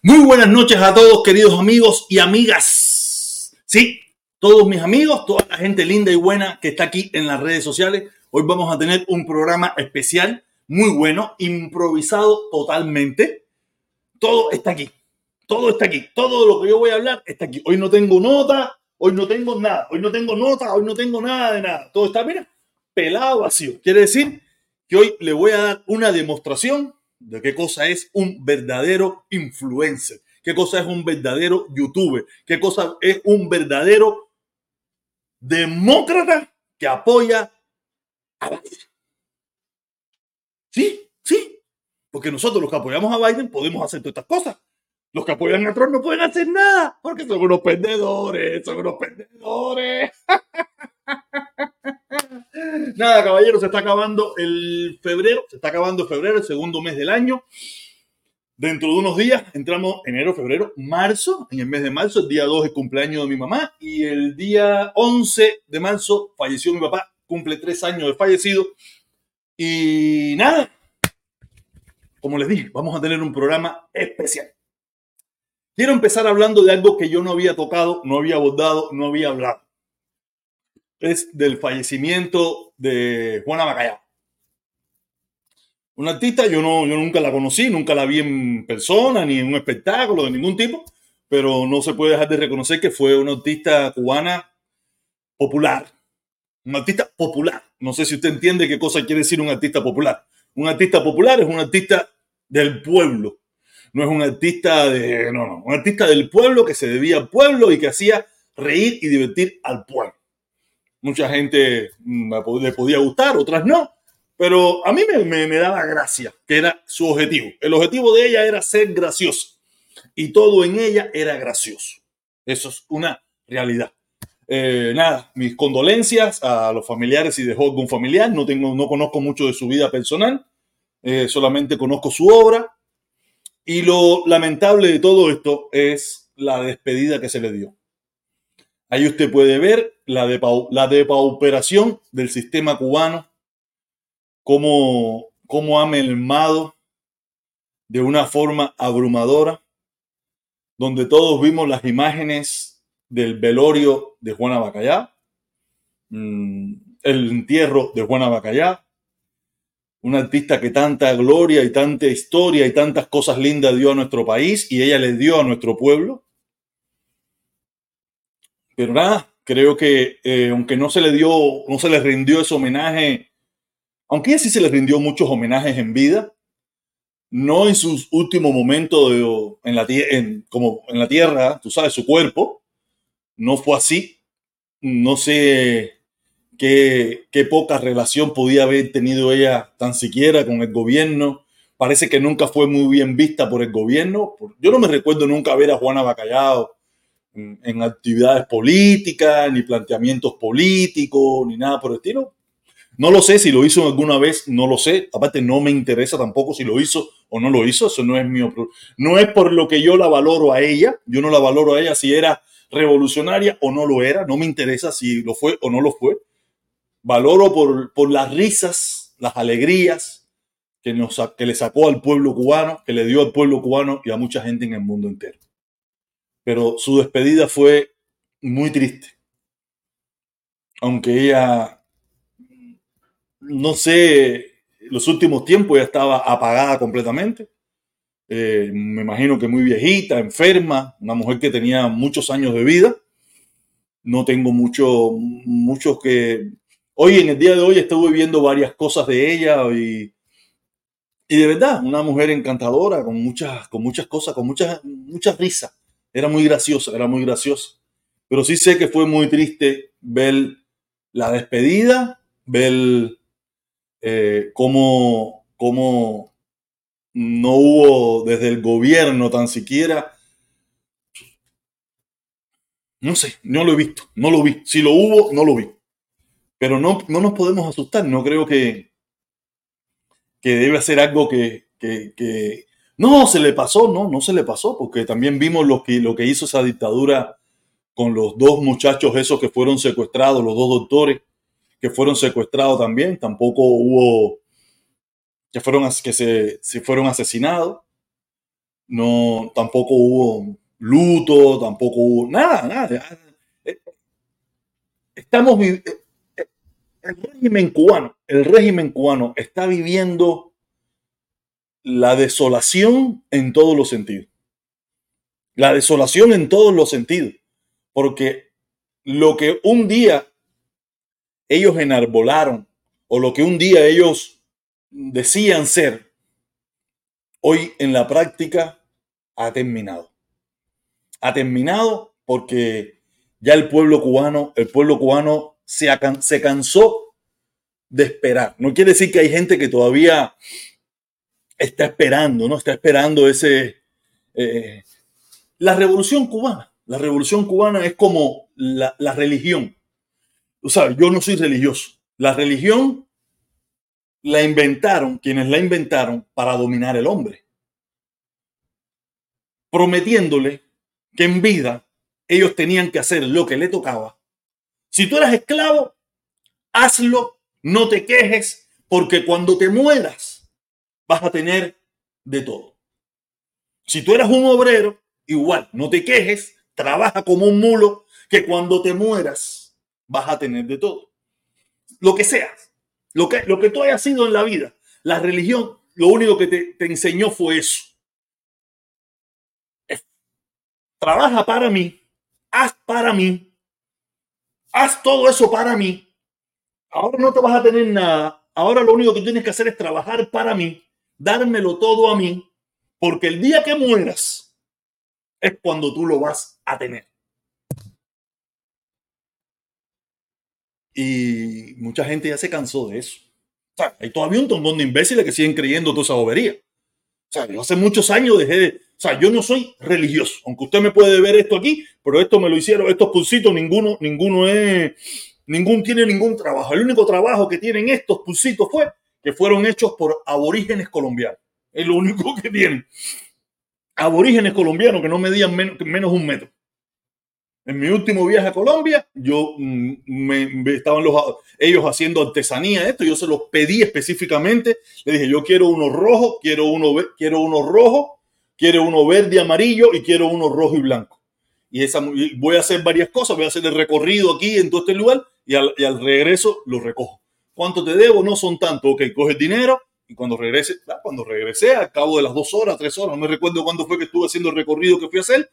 Muy buenas noches a todos, queridos amigos y amigas. Sí, todos mis amigos, toda la gente linda y buena que está aquí en las redes sociales. Hoy vamos a tener un programa especial, muy bueno, improvisado totalmente. Todo está aquí, todo está aquí. Todo lo que yo voy a hablar está aquí. Hoy no tengo nota, hoy no tengo nada. Hoy no tengo nota, hoy no tengo nada de nada. Todo está, mira, pelado, vacío. Quiere decir que hoy le voy a dar una demostración de qué cosa es un verdadero influencer, qué cosa es un verdadero youtuber, qué cosa es un verdadero demócrata que apoya a Biden. Sí, sí, porque nosotros los que apoyamos a Biden podemos hacer todas estas cosas. Los que apoyan a Trump no pueden hacer nada porque son unos perdedores, son unos perdedores. Nada, caballeros, se está acabando febrero, el segundo mes del año. Dentro de unos días entramos enero, febrero, marzo. En el mes de marzo, el día 2 es cumpleaños de mi mamá y el día 11 de marzo falleció mi papá. Cumple 3 años de fallecido. Y nada, como les dije, vamos a tener un programa especial. Quiero empezar hablando de algo que yo no había tocado, no había abordado, no había hablado. Es del fallecimiento de Juana Macaya. Una artista, yo nunca la conocí, nunca la vi en persona, ni en un espectáculo de ningún tipo, pero no se puede dejar de reconocer que fue una artista cubana popular. Un artista popular. No sé si usted entiende qué cosa quiere decir un artista popular. Un artista popular es un artista del pueblo. No es un artista de... No, no. Un artista del pueblo que se debía al pueblo y que hacía reír y divertir al pueblo. Mucha gente le podía gustar, otras no. Pero a mí me daba gracia, que era su objetivo. El objetivo de ella era ser graciosa. Y todo en ella era gracioso. Eso es una realidad. Nada, mis condolencias a los familiares si dejó algún familiar. No conozco mucho de su vida personal. Solamente conozco su obra. Y lo lamentable de todo esto es la despedida que se le dio. Ahí usted puede ver la depauperación del sistema cubano, cómo ha mermado de una forma abrumadora, donde todos vimos las imágenes del velorio de Juana Bacallá, el entierro de Juana Bacallá, una artista que tanta gloria y tanta historia y tantas cosas lindas dio a nuestro país y ella le dio a nuestro pueblo. Pero nada, creo que aunque no se le rindió ese homenaje, aunque ella sí se le rindió muchos homenajes en vida, no en sus últimos momentos como en la tierra, tú sabes, su cuerpo, no fue así. No sé qué poca relación podía haber tenido ella tan siquiera con el gobierno. Parece que nunca fue muy bien vista por el gobierno. Yo no me recuerdo nunca ver a Juana Bacallá en actividades políticas, ni planteamientos políticos, ni nada por el estilo. No lo sé si lo hizo alguna vez, no lo sé. Aparte, no me interesa tampoco si lo hizo o no lo hizo. Eso no es mío. No es por lo que yo la valoro a ella. Yo no la valoro a ella si era revolucionaria o no lo era. No me interesa si lo fue o no lo fue. Valoro por las risas, las alegrías que le sacó al pueblo cubano, que le dio al pueblo cubano y a mucha gente en el mundo entero. Pero su despedida fue muy triste. Aunque ella... No sé, los últimos tiempos ya estaba apagada completamente. Me imagino que muy viejita, enferma, una mujer que tenía muchos años de vida. No tengo muchos que... Hoy, en el día de hoy, estuve viendo varias cosas de ella y de verdad, una mujer encantadora, con muchas cosas, con muchas risas. Era muy graciosa. Pero sí sé que fue muy triste ver la despedida, ver... Cómo no hubo desde el gobierno tan siquiera, no sé, no lo vi, si lo hubo, no lo vi, pero no nos podemos asustar. No creo que debe ser algo que no se le pasó, no se le pasó, porque también vimos lo que hizo esa dictadura con los dos muchachos esos que fueron secuestrados, los dos doctores que fueron secuestrados también, tampoco hubo, que se fueron asesinados, no, tampoco hubo luto, tampoco hubo nada. El régimen cubano está viviendo la desolación en todos los sentidos. Porque lo que un día ellos enarbolaron, o lo que un día ellos decían ser, hoy en la práctica ha terminado. Ha terminado porque ya el pueblo cubano se cansó de esperar. No quiere decir que hay gente que todavía está esperando, ¿no? Está esperando la revolución cubana. La revolución cubana es como la religión. Tú sabes, yo no soy religioso. La religión la inventaron, quienes la inventaron, para dominar el hombre. Prometiéndole que en vida ellos tenían que hacer lo que le tocaba. Si tú eras esclavo, hazlo, no te quejes, porque cuando te mueras vas a tener de todo. Si tú eras un obrero, igual, no te quejes, trabaja como un mulo, que cuando te mueras vas a tener de todo. Lo que seas, lo que tú hayas sido en la vida, la religión, lo único que te enseñó fue eso. Trabaja para mí, haz para mí, haz todo eso para mí. Ahora no te vas a tener nada. Ahora lo único que tienes que hacer es trabajar para mí, dármelo todo a mí, porque el día que mueras es cuando tú lo vas a tener. Y mucha gente ya se cansó de eso. O sea, hay todavía un montón de imbéciles que siguen creyendo toda esa bobería. O sea, yo hace muchos años dejé de... O sea, yo no soy religioso. Aunque usted me puede ver esto aquí, pero esto me lo hicieron, estos pulsitos, ninguno tiene ningún trabajo. El único trabajo que tienen estos pulsitos fue que fueron hechos por aborígenes colombianos. Es lo único que tienen. Aborígenes colombianos que no medían menos un metro. En mi último viaje a Colombia, yo estaban ellos haciendo artesanía de esto. Yo se los pedí específicamente. Le dije, yo quiero uno rojo, quiero uno verde, amarillo y quiero uno rojo y blanco. Y voy a hacer varias cosas. Voy a hacer el recorrido aquí en todo este lugar y al regreso lo recojo. ¿Cuánto te debo? No son tanto. Ok, coge el dinero y cuando regresé, al cabo de las 2 horas, 3 horas, no me recuerdo cuándo fue que estuve haciendo el recorrido que fui a hacer.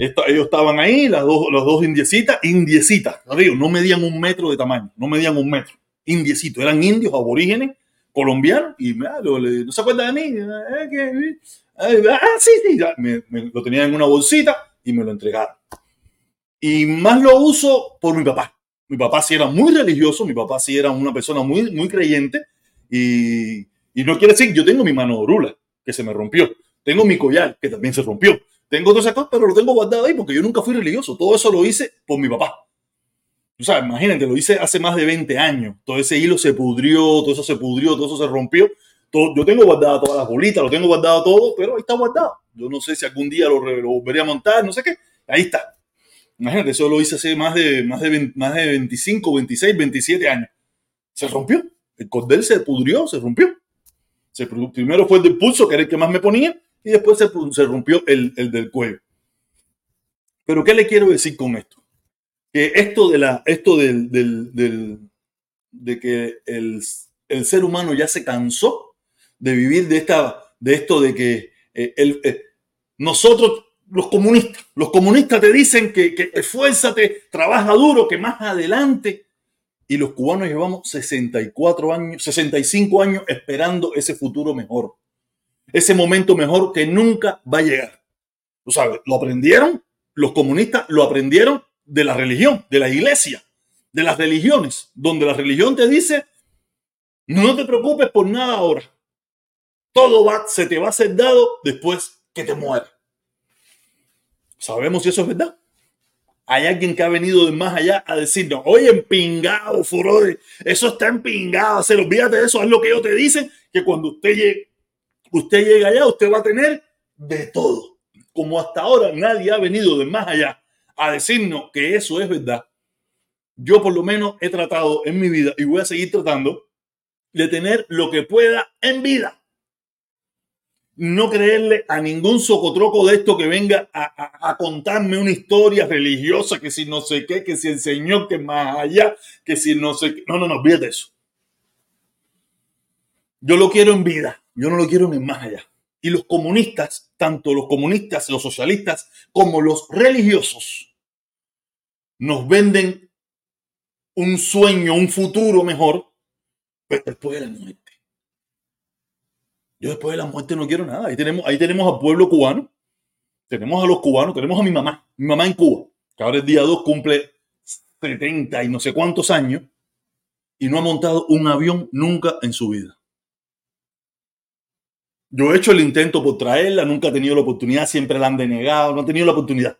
Ellos estaban ahí, las dos indiecitas, no medían un metro de tamaño, indiecitos, eran indios, aborígenes, colombianos, y no se acuerdan de mí, lo tenía en una bolsita y me lo entregaron. Y más lo uso por mi papá. Mi papá sí era muy religioso, mi papá sí era una persona muy, muy creyente, y no quiere decir, yo tengo mi mano de orula, que se me rompió, tengo mi collar, que también se rompió. Tengo todas esas cosas, pero lo tengo guardado ahí porque yo nunca fui religioso. Todo eso lo hice por mi papá. O sea, imagínate, lo hice hace más de 20 años. Todo ese hilo se pudrió, todo eso se rompió. Yo tengo guardada todas las bolitas, lo tengo guardado todo, pero ahí está guardado. Yo no sé si algún día lo volveré a montar, no sé qué. Ahí está. Imagínate, eso lo hice hace más de 25, 26, 27 años. Se rompió. El cordel se pudrió, se rompió. Primero fue el del pulso, que era el que más me ponía. Y después se rompió el del cuello. Pero ¿qué le quiero decir con esto? Que esto de que el ser humano ya se cansó de vivir de esto de que nosotros, los comunistas te dicen que esfuérzate, trabaja duro, que más adelante. Y los cubanos llevamos 64 años, 65 años esperando ese futuro mejor. Ese momento mejor que nunca va a llegar. Tú sabes, lo aprendieron, los comunistas lo aprendieron de la religión, de la iglesia, de las religiones, donde la religión te dice, no te preocupes por nada ahora. Todo se te va a ser dado después que te mueras. ¿Sabemos si eso es verdad? Hay alguien que ha venido de más allá a decirnos, oye, empingado, furor, eso está empingado, se olvídate de eso, es lo que ellos te dicen, que cuando usted llega allá, usted va a tener de todo. Como hasta ahora nadie ha venido de más allá a decirnos que eso es verdad. Yo por lo menos he tratado en mi vida y voy a seguir tratando de tener lo que pueda en vida. No creerle a ningún socotroco de esto que venga a contarme una historia religiosa, que si no sé qué, que si el Señor, que más allá, que si no sé qué. No, olvídate eso. Yo lo quiero en vida. Yo no lo quiero ni más allá. Y los comunistas, tanto los comunistas, los socialistas, como los religiosos, nos venden un sueño, un futuro mejor, pero después de la muerte. Yo después de la muerte no quiero nada. Ahí tenemos al pueblo cubano, tenemos a los cubanos, tenemos a mi mamá en Cuba, que ahora el día 2 cumple 70 y no sé cuántos años, y no ha montado un avión nunca en su vida. Yo he hecho el intento por traerla, nunca he tenido la oportunidad, siempre la han denegado, no he tenido la oportunidad.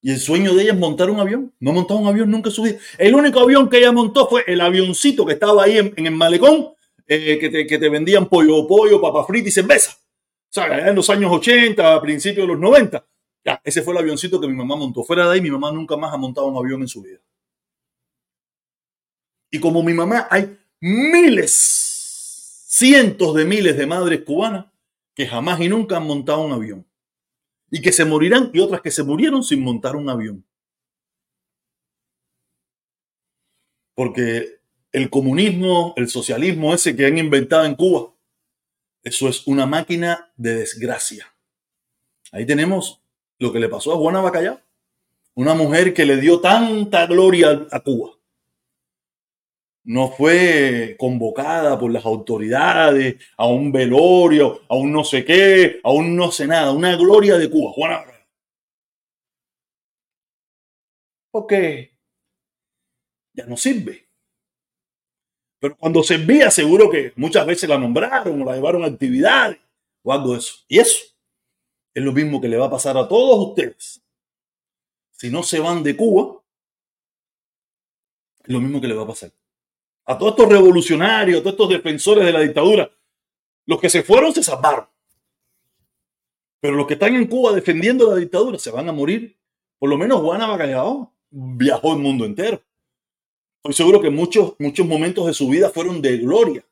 Y el sueño de ella es montar un avión. No ha montado un avión nunca en su vida. El único avión que ella montó fue el avioncito que estaba ahí en el malecón, que te vendían pollo, papa frita y cerveza. O sea, allá en los años 80, a principios de los 90. Ya, ese fue el avioncito que mi mamá montó. Fuera de ahí, mi mamá nunca más ha montado un avión en su vida. Y como mi mamá, hay cientos de miles de madres cubanas que jamás y nunca han montado un avión y que se morirán, y otras que se murieron sin montar un avión. Porque el comunismo, el socialismo ese que han inventado en Cuba, eso es una máquina de desgracia. Ahí tenemos lo que le pasó a Juana Bacallá. una mujer que le dio tanta gloria a Cuba, no fue convocada por las autoridades a un velorio, a un no sé qué, a un no sé nada, una gloria de Cuba, Juana. Porque ya no sirve. Pero cuando servía, seguro que muchas veces la nombraron o la llevaron a actividades o algo de eso. Y eso es lo mismo que le va a pasar a todos ustedes. Si no se van de Cuba, es lo mismo que le va a pasar. A todos estos revolucionarios, a todos estos defensores de la dictadura, los que se fueron se salvaron. Pero los que están en Cuba defendiendo la dictadura se van a morir. Por lo menos Juana Bacallá viajó el mundo entero. Estoy seguro que muchos momentos de su vida fueron de gloria.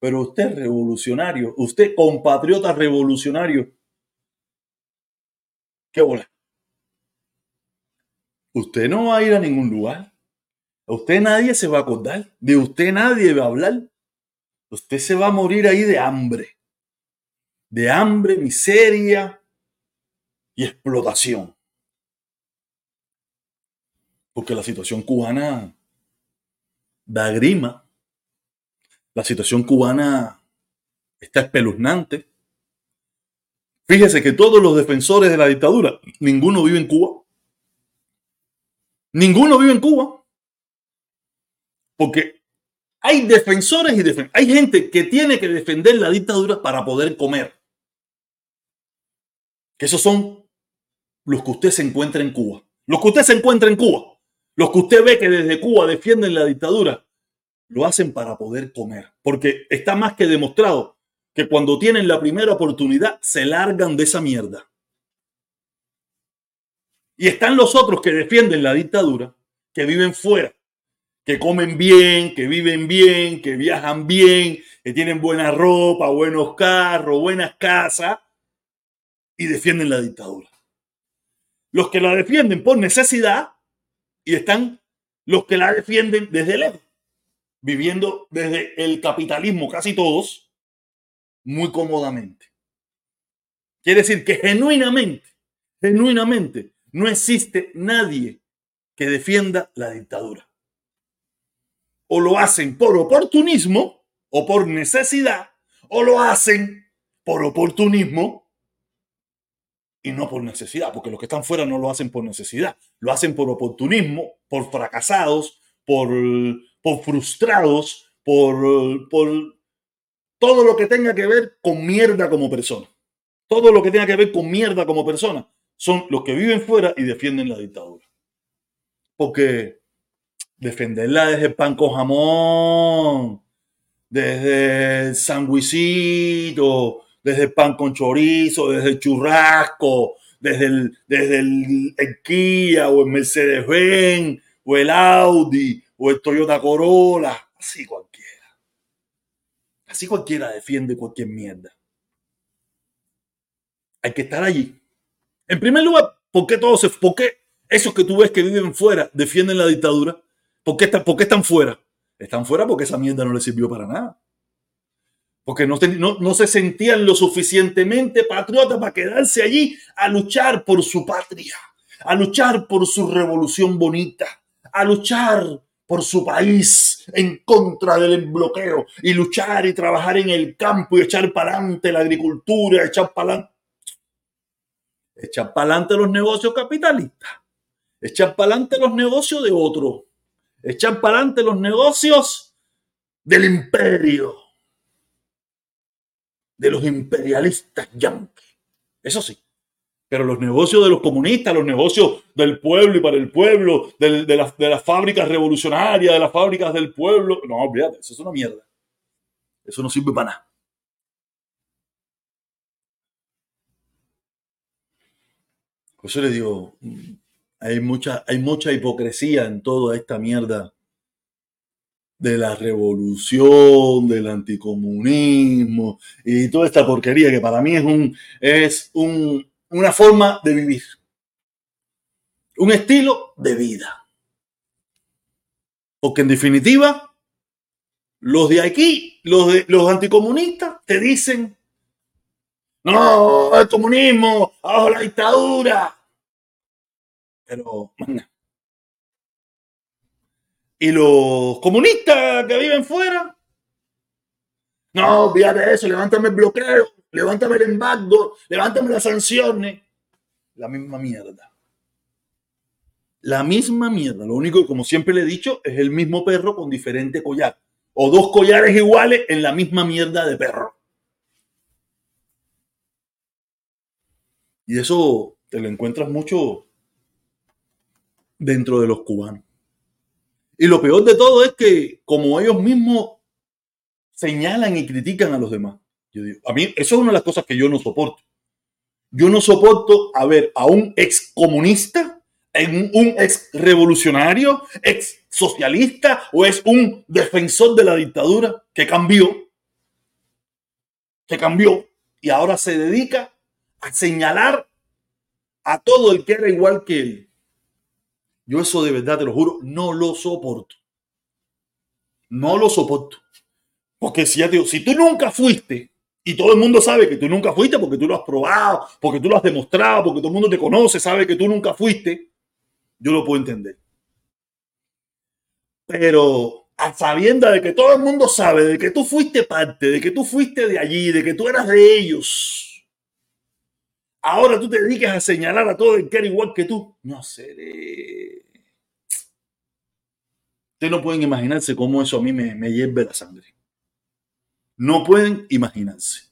Pero usted revolucionario, usted compatriota revolucionario, ¿qué bola? Usted no va a ir a ningún lugar. A usted nadie se va a acordar. De usted nadie va a hablar. Usted se va a morir ahí de hambre. De hambre, miseria y explotación. Porque la situación cubana da grima. La situación cubana está espeluznante. Fíjese que todos los defensores de la dictadura, ninguno vive en Cuba. Ninguno vive en Cuba. Porque hay defensores y defensores. Hay gente que tiene que defender la dictadura para poder comer. Que esos son los que usted se encuentra en Cuba. Los que usted se encuentra en Cuba. Los que usted ve que desde Cuba defienden la dictadura. Lo hacen para poder comer, porque está más que demostrado que cuando tienen la primera oportunidad se largan de esa mierda. Y están los otros que defienden la dictadura, que viven fuera, que comen bien, que viven bien, que viajan bien, que tienen buena ropa, buenos carros, buenas casas y defienden la dictadura. Los que la defienden por necesidad y están los que la defienden desde lejos. Viviendo desde el capitalismo, casi todos, muy cómodamente. Quiere decir que genuinamente, no existe nadie que defienda la dictadura. O lo hacen por oportunismo o por necesidad, o lo hacen por oportunismo y no por necesidad, porque los que están fuera no lo hacen por necesidad, lo hacen por oportunismo, por fracasados, por frustrados, por todo lo que tenga que ver con mierda como persona. Todo lo que tenga que ver con mierda como persona son los que viven fuera y defienden la dictadura. Porque defenderla desde el pan con jamón, desde el sandwichito, desde el pan con chorizo, desde el churrasco, desde el Kia o el Mercedes-Benz o el Audi, o el Toyota Corolla, así cualquiera. Así cualquiera defiende cualquier mierda. Hay que estar allí. En primer lugar, ¿por qué esos que tú ves que viven fuera defienden la dictadura? ¿Por qué están fuera? Están fuera porque esa mierda no les sirvió para nada. Porque no se sentían lo suficientemente patriotas para quedarse allí a luchar por su patria, a luchar por su revolución bonita, a luchar por su país en contra del bloqueo y luchar y trabajar en el campo y echar para adelante la agricultura, echar para adelante los negocios capitalistas, echar para adelante los negocios de otro, echar para adelante los negocios del imperio, de los imperialistas yanquis. Eso sí. Pero los negocios de los comunistas, los negocios del pueblo y para el pueblo, de las fábricas revolucionarias, de las fábricas del pueblo. No, olvídate, eso es una mierda. Eso no sirve para nada. Por eso les digo, hay mucha hipocresía en toda esta mierda de la revolución, del anticomunismo y toda esta porquería que para mí es una forma de vivir, un estilo de vida. Porque en definitiva, los de aquí, los anticomunistas, te dicen, no, el comunismo, abajo la dictadura. pero más nada. Y los comunistas que viven fuera, no, fíjate eso, levántame el bloqueo, levántame el embargo, levántame las sanciones. La misma mierda. La misma mierda. Lo único que, como siempre le he dicho, es el mismo perro con diferente collar. O dos collares iguales en la misma mierda de perro. Y eso te lo encuentras mucho dentro de los cubanos. Y lo peor de todo es que, como ellos mismos señalan y critican a los demás. Yo digo, a mí eso es una de las cosas que yo no soporto. Yo no soporto a ver a un ex comunista, un ex revolucionario, ex socialista o es un defensor de la dictadura que cambió y ahora se dedica a señalar a todo el que era igual que él. Yo eso de verdad, te lo juro, no lo soporto. No lo soporto. Porque si ya te digo, si tú nunca fuiste, y todo el mundo sabe que tú nunca fuiste porque tú lo has probado, porque tú lo has demostrado, porque todo el mundo te conoce, sabe que tú nunca fuiste, yo lo puedo entender. Pero a sabiendas de que todo el mundo sabe, de que tú fuiste parte, de que tú fuiste de allí, de que tú eras de ellos, ahora tú te dedicas a señalar a todo el que era igual que tú. No sé. Ustedes no pueden imaginarse cómo eso a mí me hierve la sangre. No pueden imaginarse.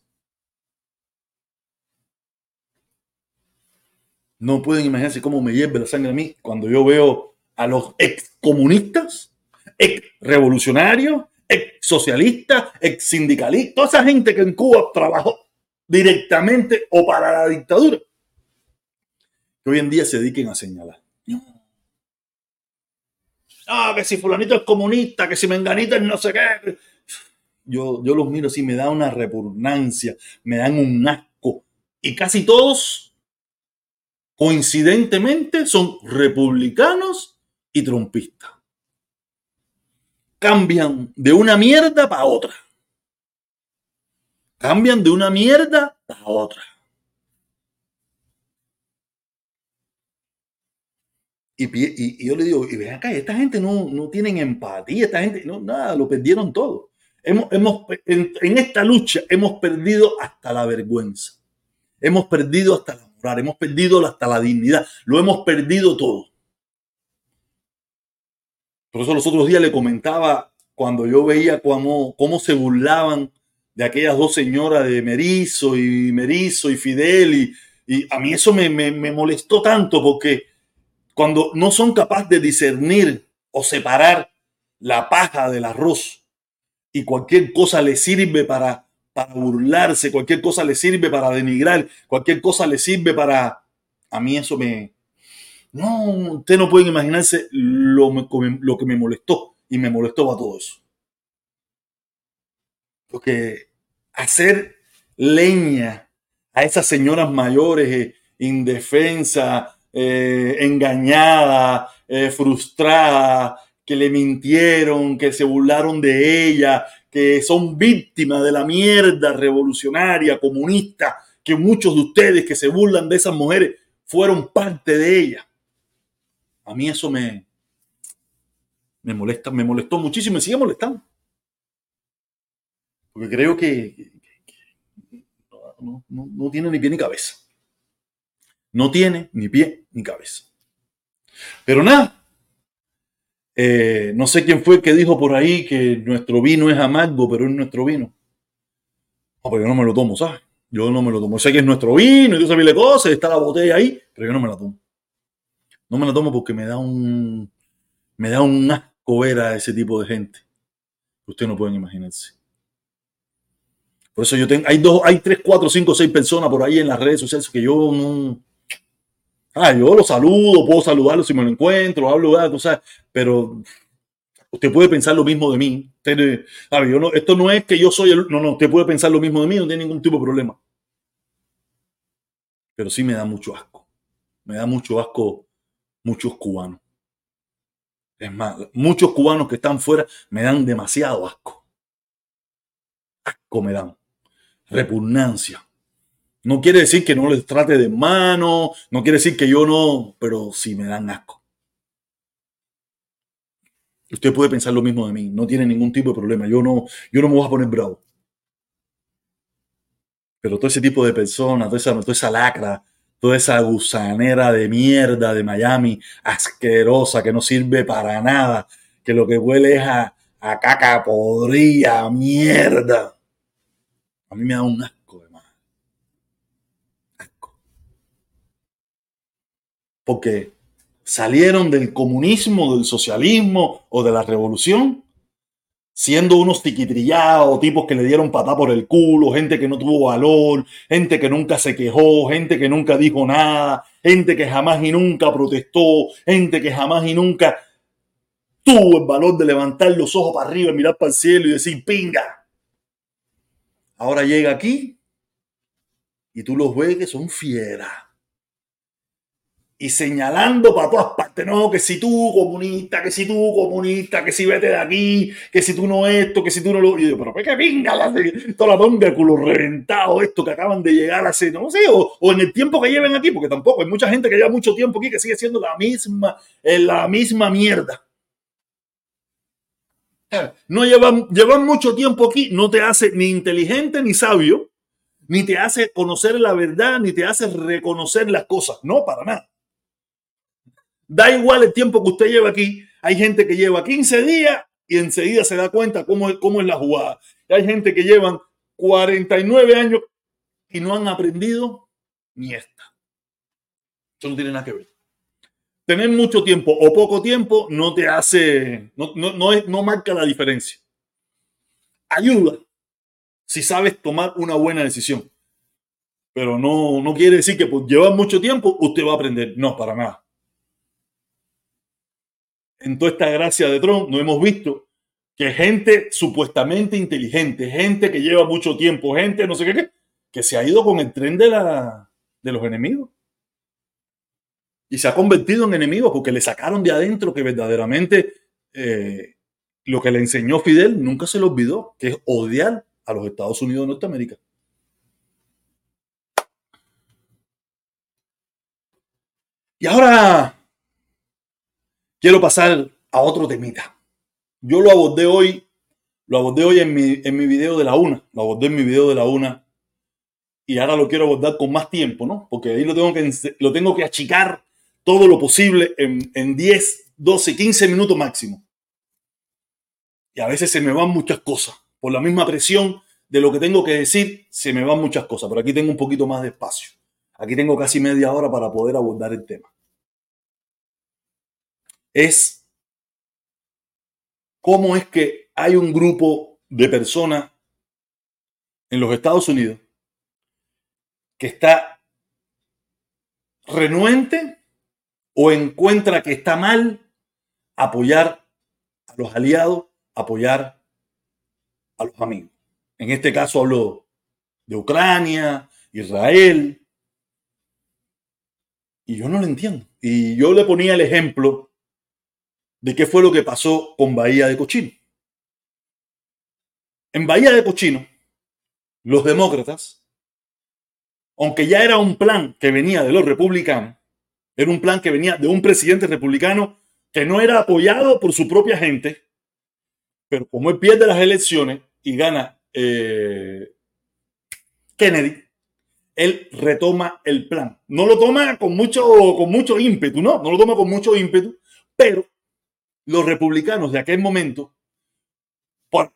No pueden imaginarse cómo me hierve la sangre a mí cuando yo veo a los excomunistas, exrevolucionarios, exsocialistas, exsindicalistas, toda esa gente que en Cuba trabajó directamente o para la dictadura, que hoy en día se dediquen a señalar. Ah, que si fulanito es comunista, que si menganito es no sé qué. Yo los miro así, me da una repugnancia, me dan un asco. Y casi todos, coincidentemente, son republicanos y trumpistas. Cambian de una mierda para otra. Cambian de una mierda para otra. Y yo le digo, y ven acá, esta gente no tienen empatía, esta gente, no, nada, lo perdieron todo. En esta lucha hemos perdido hasta la vergüenza, hemos perdido hasta la moral, hemos perdido hasta la dignidad, lo hemos perdido todo. Por eso los otros días le comentaba cuando yo veía cómo se burlaban de aquellas dos señoras de Merizo y Fidel y a mí eso me molestó tanto porque cuando no son capaces de discernir o separar la paja del arroz, y cualquier cosa le sirve para burlarse, cualquier cosa le sirve para denigrar, cualquier cosa le sirve para... A mí eso me... No, ustedes no pueden imaginarse lo que me molestó. Y me molestó a todos. Porque hacer leña a esas señoras mayores indefensas, engañadas, frustradas, que le mintieron, que se burlaron de ella, que son víctimas de la mierda revolucionaria, comunista, que muchos de ustedes que se burlan de esas mujeres fueron parte de ella. A mí eso me molesta, me molestó muchísimo, me sigue molestando. Porque creo que no tiene ni pie ni cabeza. No tiene ni pie ni cabeza. Pero nada. No sé quién fue el que dijo por ahí que nuestro vino es amargo, pero es nuestro vino. No, pero yo no me lo tomo, ¿sabes? Yo no me lo tomo. Yo sé que es nuestro vino, yo sé mil cosas, está la botella ahí, pero yo no me la tomo. No me la tomo porque me da un asco ver a ese tipo de gente. Ustedes no pueden imaginarse. Por eso yo tengo, hay 3, 4, 5, 6 personas por ahí en las redes sociales que yo no... yo lo saludo, puedo saludarlo si me lo encuentro, hablo de cosas, pero usted puede pensar lo mismo de mí. Usted, yo no, esto no es que yo soy el... No, usted puede pensar lo mismo de mí, no tiene ningún tipo de problema. Pero sí me da mucho asco. Me da mucho asco muchos cubanos. Es más, muchos cubanos que están fuera me dan demasiado asco. Asco me dan. Repugnancia. No quiere decir que no les trate de mano, no quiere decir que yo no, pero sí me dan asco. Usted puede pensar lo mismo de mí, no tiene ningún tipo de problema, yo no me voy a poner bravo. Pero todo ese tipo de personas, toda esa lacra, toda esa gusanera de mierda de Miami, asquerosa, que no sirve para nada, que lo que huele es a caca podrida, mierda. A mí me da un asco de madre. Asco. Porque salieron del comunismo, del socialismo o de la revolución siendo unos tiquitrillados, tipos que le dieron patá por el culo, gente que no tuvo valor, gente que nunca se quejó, gente que nunca dijo nada, gente que jamás y nunca protestó, gente que jamás y nunca tuvo el valor de levantar los ojos para arriba, mirar para el cielo y decir pinga. Ahora llega aquí y tú los ves que son fieras. Y señalando para todas partes, no, que si tú comunista, que si tú comunista, que si vete de aquí, que si tú no esto, que si tú no lo... Y yo digo, pero qué pinga, toda la manga, culo reventado, esto que acaban de llegar hace, no sé, o en el tiempo que lleven aquí, porque tampoco hay mucha gente que lleva mucho tiempo aquí que sigue siendo la misma mierda. No llevar mucho tiempo aquí no te hace ni inteligente ni sabio, ni te hace conocer la verdad, ni te hace reconocer las cosas. No, para nada. Da igual el tiempo que usted lleva aquí. Hay gente que lleva 15 días y enseguida se da cuenta cómo es la jugada. Y hay gente que llevan 49 años y no han aprendido ni esta. Eso no tiene nada que ver. Tener mucho tiempo o poco tiempo no te hace, no marca la diferencia. Ayuda si sabes tomar una buena decisión. Pero no quiere decir que por llevar mucho tiempo usted va a aprender. No, para nada. En toda esta gracia de Trump no hemos visto que gente supuestamente inteligente, gente que lleva mucho tiempo, gente no sé qué, que se ha ido con el tren de los enemigos. Y se ha convertido en enemigo porque le sacaron de adentro que verdaderamente lo que le enseñó Fidel nunca se le olvidó, que es odiar a los Estados Unidos de Norteamérica. Y ahora quiero pasar a otro temita. Yo lo abordé hoy en mi video de la una. Lo abordé en mi video de la una. Y ahora lo quiero abordar con más tiempo, ¿no? Porque ahí lo tengo que achicar todo lo posible en 10, 12, 15 minutos máximo. Y a veces se me van muchas cosas. Por la misma presión de lo que tengo que decir, se me van muchas cosas. Pero aquí tengo un poquito más de espacio. Aquí tengo casi media hora para poder abordar el tema. Es cómo es que hay un grupo de personas en los Estados Unidos que está renuente o encuentra que está mal apoyar a los aliados, apoyar a los amigos. En este caso hablo de Ucrania, Israel. Y yo no lo entiendo. Y yo le ponía el ejemplo de qué fue lo que pasó con Bahía de Cochino. En Bahía de Cochino, los demócratas, aunque ya era un plan que venía de los republicanos, era un plan que venía de un presidente republicano que no era apoyado por su propia gente, pero como él pierde las elecciones y gana Kennedy, él retoma el plan. No lo toma con mucho ímpetu, no lo toma con mucho ímpetu, pero los republicanos de aquel momento, por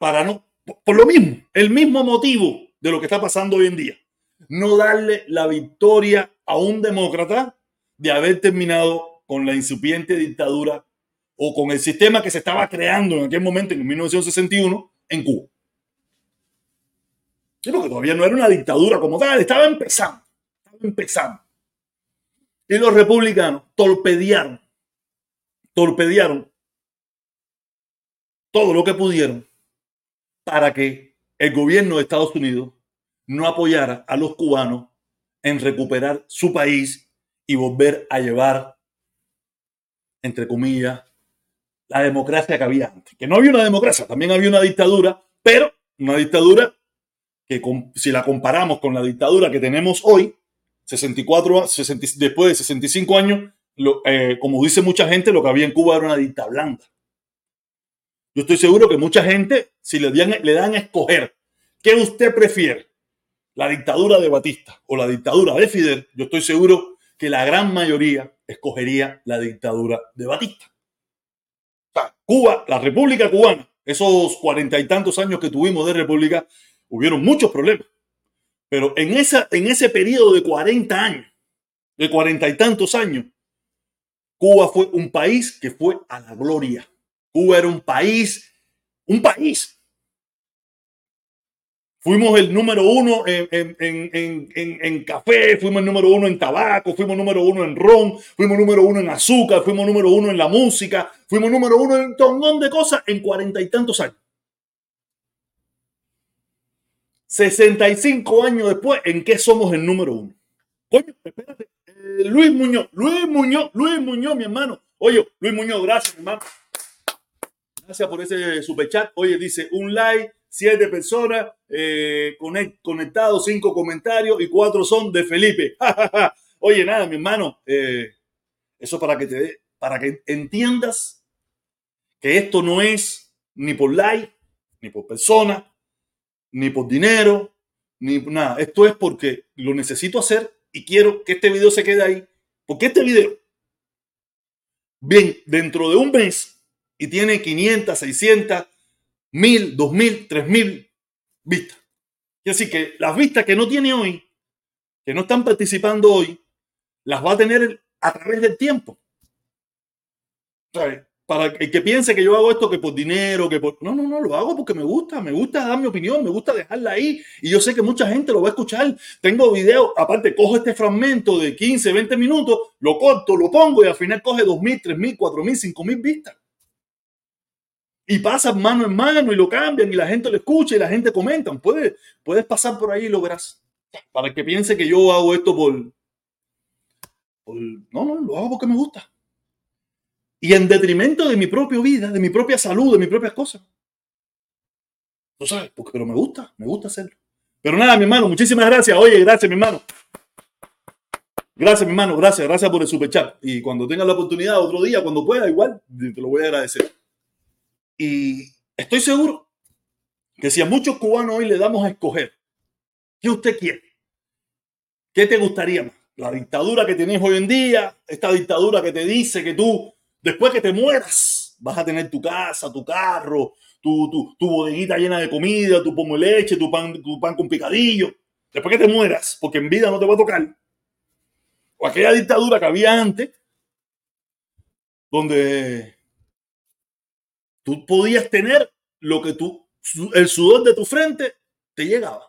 lo mismo, el mismo motivo de lo que está pasando hoy en día, no darle la victoria a un demócrata de haber terminado con la incipiente dictadura o con el sistema que se estaba creando en aquel momento, en 1961, en Cuba. Sí, porque todavía no era una dictadura como tal, estaba empezando. Y los republicanos torpedearon todo lo que pudieron para que el gobierno de Estados Unidos no apoyara a los cubanos en recuperar su país y volver a llevar, entre comillas, la democracia que había antes. Que no había una democracia, también había una dictadura, pero una dictadura que si la comparamos con la dictadura que tenemos hoy, 64 después de 65 años, como dice mucha gente, lo que había en Cuba era una dicta blanda. Yo estoy seguro que mucha gente, si le dan a escoger qué usted prefiere, la dictadura de Batista o la dictadura de Fidel, yo estoy seguro que la gran mayoría escogería la dictadura de Batista. O sea, Cuba, la República Cubana, esos 40 y tantos años que tuvimos de república, hubieron muchos problemas. Pero en ese periodo de 40 años, de 40 y tantos años, Cuba fue un país que fue a la gloria. Cuba era un país. Fuimos el número uno en café, fuimos el número uno en tabaco, fuimos el número uno en ron, fuimos el número uno en azúcar, fuimos el número uno en la música, fuimos el número uno en un montón de cosas en 40 y tantos años. 65 años después, ¿en qué somos el número uno? Coño, espérate. Luis Muñoz, mi hermano. Oye, Luis Muñoz, gracias, mi hermano. Gracias por ese superchat. Oye, dice un like, 7 personas conectados, 5 comentarios y 4 son de Felipe. Oye, nada, mi hermano, eso para que entiendas que esto no es ni por like, ni por persona, ni por dinero, ni nada. Esto es porque lo necesito hacer y quiero que este video se quede ahí. Porque este video, bien, dentro de un mes, y tiene 500, 600, 1000, 2000, 3000 vistas. Y así que las vistas que no tiene hoy, que no están participando hoy, las va a tener a través del tiempo. ¿Sabe? Para el que piense que yo hago esto que por dinero, que por... No, lo hago porque me gusta dar mi opinión, me gusta dejarla ahí. Y yo sé que mucha gente lo va a escuchar. Tengo videos, aparte cojo este fragmento de 15, 20 minutos, lo corto, lo pongo y al final coge 2000, 3000, 4000, 5000 vistas. Y pasan mano en mano y lo cambian y la gente lo escucha y la gente comenta. Puedes pasar por ahí y lo verás. Para el que piense que yo hago esto por... No, lo hago porque me gusta. Y en detrimento de mi propia vida, de mi propia salud, de mis propias cosas. ¿Tú sabes? Porque pero me gusta hacerlo. Pero nada, mi hermano, muchísimas gracias. Oye, gracias, mi hermano. Gracias, mi hermano. Gracias por el superchat. Y cuando tengas la oportunidad, otro día, cuando pueda, igual, te lo voy a agradecer. Y estoy seguro que si a muchos cubanos hoy le damos a escoger qué usted quiere, qué te gustaría más, la dictadura que tenés hoy en día, esta dictadura que te dice que tú, después que te mueras, vas a tener tu casa, tu carro, tu bodeguita llena de comida, tu pomo de leche, tu pan con picadillo. Después que te mueras, porque en vida no te va a tocar. O aquella dictadura que había antes, donde... tú podías tener lo que el sudor de tu frente te llegaba.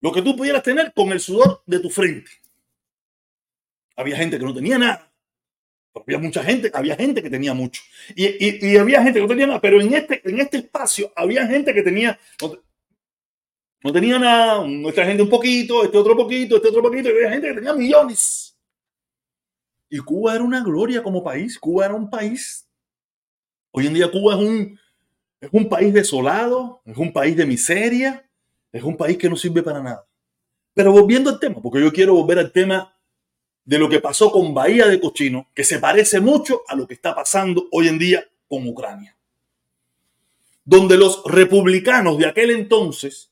Lo que tú pudieras tener con el sudor de tu frente. Había gente que no tenía nada. Pero había gente que tenía mucho. Y había gente que no tenía nada. Pero en este espacio había gente que tenía... No tenía nada. Nuestra gente un poquito, este otro poquito. Y había gente que tenía millones. Y Cuba era una gloria como país. Cuba era un país... Hoy en día Cuba es un país desolado, es un país de miseria, es un país que no sirve para nada. Pero volviendo al tema, porque yo quiero volver al tema de lo que pasó con Bahía de Cochino, que se parece mucho a lo que está pasando hoy en día con Ucrania. Donde los republicanos de aquel entonces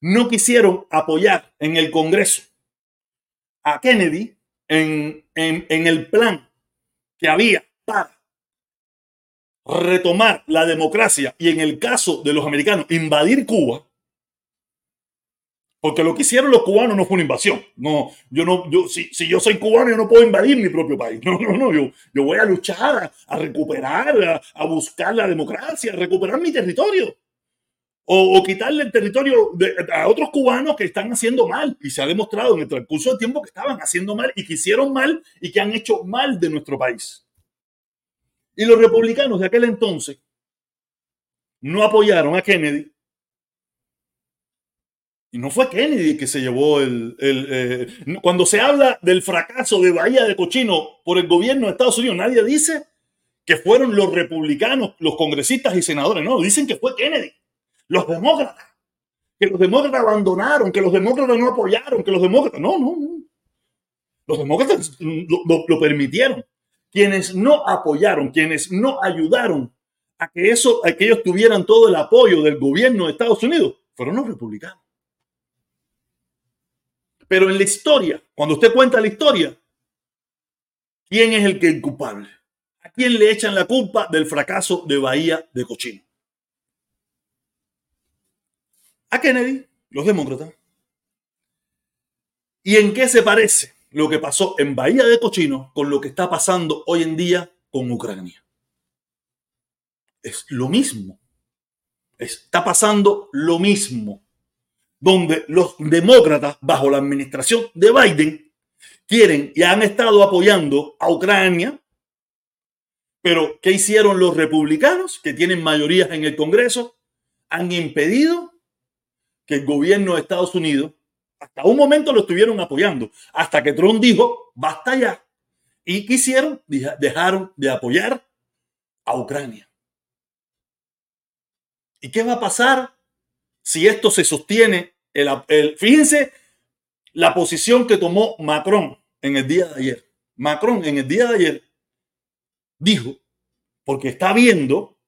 no quisieron apoyar en el Congreso a Kennedy en el plan que había para retomar la democracia y en el caso de los americanos invadir Cuba, porque lo que hicieron los cubanos no fue una invasión. Si yo soy cubano yo no puedo invadir mi propio país. Yo voy a luchar a recuperar, a buscar la democracia, a recuperar mi territorio o quitarle el territorio a otros cubanos que están haciendo mal, y se ha demostrado en el transcurso del tiempo que estaban haciendo mal y que hicieron mal y que han hecho mal de nuestro país. Y los republicanos de aquel entonces no apoyaron a Kennedy. Y no fue Kennedy el que se llevó cuando se habla del fracaso de Bahía de Cochino por el gobierno de Estados Unidos, nadie dice que fueron los republicanos, los congresistas y senadores. No, dicen que fue Kennedy, los demócratas, que los demócratas abandonaron, que los demócratas no apoyaron, que los demócratas... No. Los demócratas lo permitieron. Quienes no apoyaron, quienes no ayudaron a que ellos tuvieran todo el apoyo del gobierno de Estados Unidos, fueron los republicanos. Pero en la historia, cuando usted cuenta la historia, ¿quién es el culpable? ¿A quién le echan la culpa del fracaso de Bahía de Cochino? A Kennedy, los demócratas. ¿Y en qué se parece lo que pasó en Bahía de Cochino con lo que está pasando hoy en día con Ucrania? Es lo mismo. Está pasando lo mismo. Donde los demócratas, bajo la administración de Biden, quieren y han estado apoyando a Ucrania. Pero ¿qué hicieron los republicanos, que tienen mayorías en el Congreso? Han impedido que el gobierno de Estados Unidos, hasta un momento lo estuvieron apoyando, hasta que Trump dijo, basta ya. ¿Y qué hicieron? Dejaron de apoyar a Ucrania. ¿Y qué va a pasar si esto se sostiene? Fíjense la posición que tomó Macron en el día de ayer. Macron en el día de ayer dijo, porque está viendo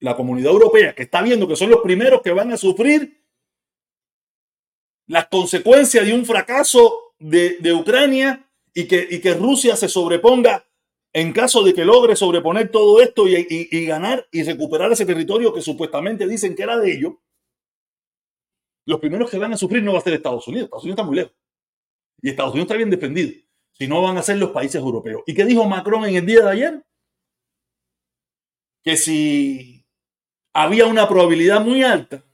la comunidad europea, que está viendo que son los primeros que van a sufrir las consecuencias de un fracaso de Ucrania y que Rusia se sobreponga en caso de que logre sobreponer todo esto y ganar y recuperar ese territorio que supuestamente dicen que era de ellos. Los primeros que van a sufrir no va a ser Estados Unidos. Estados Unidos está muy lejos. Y Estados Unidos está bien defendido. Si no, van a ser los países europeos. ¿Y qué dijo Macron en el día de ayer? Que si había una probabilidad muy alta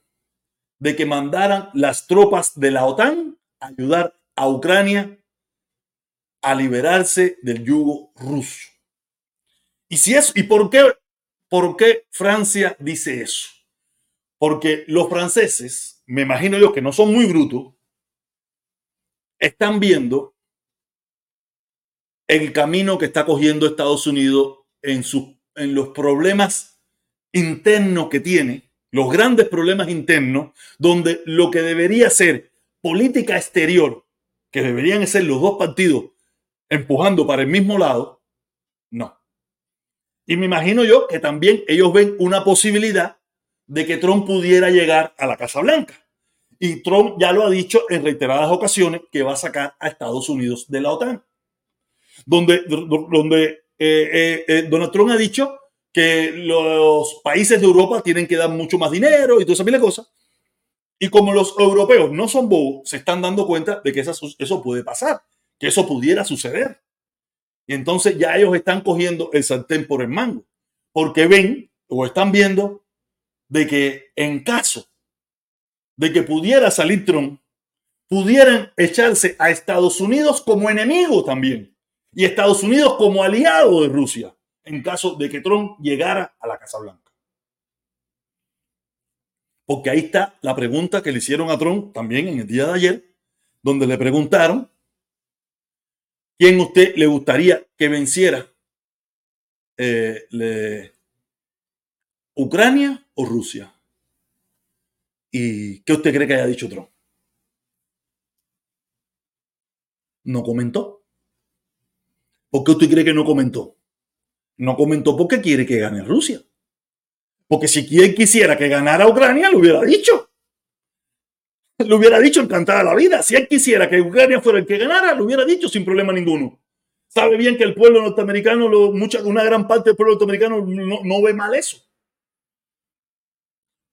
de que mandaran las tropas de la OTAN a ayudar a Ucrania a liberarse del yugo ruso. ¿Y si eso? ¿Y por qué Francia dice eso? Porque los franceses, me imagino yo que no son muy brutos, están viendo el camino que está cogiendo Estados Unidos en los problemas internos que tiene. Los grandes problemas internos, donde lo que debería ser política exterior, que deberían ser los dos partidos empujando para el mismo lado, no. Y me imagino yo que también ellos ven una posibilidad de que Trump pudiera llegar a la Casa Blanca. Y Trump ya lo ha dicho en reiteradas ocasiones que va a sacar a Estados Unidos de la OTAN. Donde Donald Trump ha dicho que los países de Europa tienen que dar mucho más dinero y toda esa mil de cosas. Y como los europeos no son bobos, se están dando cuenta de que eso puede pasar, que eso pudiera suceder. Y entonces ya ellos están cogiendo el sartén por el mango, porque ven o están viendo de que en caso de que pudiera salir Trump, pudieran echarse a Estados Unidos como enemigo también y Estados Unidos como aliado de Rusia, en caso de que Trump llegara a la Casa Blanca. Porque ahí está la pregunta que le hicieron a Trump también en el día de ayer, donde le preguntaron quién usted le gustaría que venciera, Ucrania o Rusia. ¿Y qué usted cree que haya dicho Trump? No comentó. ¿Por qué usted cree que no comentó? No comentó porque quiere que gane Rusia. Porque si él quisiera que ganara Ucrania, lo hubiera dicho. Lo hubiera dicho encantada la vida. Si él quisiera que Ucrania fuera el que ganara, lo hubiera dicho sin problema ninguno. Sabe bien que el pueblo norteamericano, una gran parte del pueblo norteamericano no ve mal eso.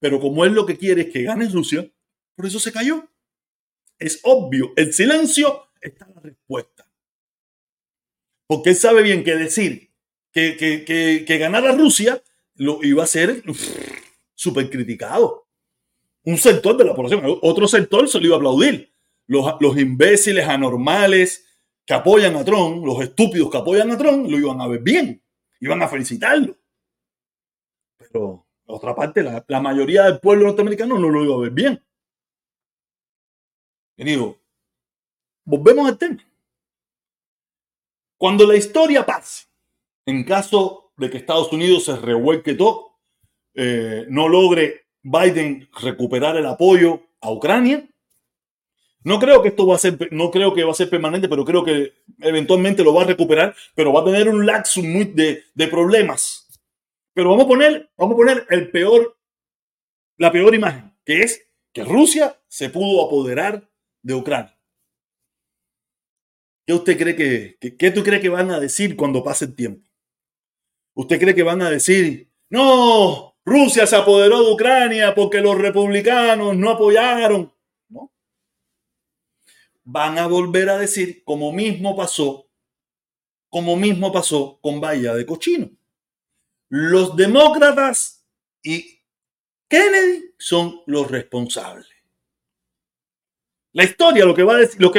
Pero como él lo que quiere es que gane Rusia, por eso se cayó. Es obvio. El silencio está en la respuesta. Porque él sabe bien que decir que ganara Rusia lo iba a ser súper criticado. Un sector de la población, otro sector se lo iba a aplaudir. Los imbéciles anormales que apoyan a Trump, los estúpidos que apoyan a Trump, lo iban a ver bien, iban a felicitarlo. Pero la otra parte, la mayoría del pueblo norteamericano no lo iba a ver bien. Y digo, volvemos al tema. Cuando la historia pase, en caso de que Estados Unidos se revuelque todo, no logre Biden recuperar el apoyo a Ucrania. No creo que esto va a ser, no creo que va a ser permanente, pero creo que eventualmente lo va a recuperar, pero va a tener un laxo muy de problemas. Pero vamos a poner la peor imagen, que es que Rusia se pudo apoderar de Ucrania. ¿Qué usted cree que tú crees que van a decir cuando pase el tiempo? ¿Usted cree que van a decir, no, Rusia se apoderó de Ucrania porque los republicanos no apoyaron? No. Van a volver a decir, como mismo pasó con Bahía de Cochino. Los demócratas y Kennedy son los responsables. La historia, lo que van a decir, lo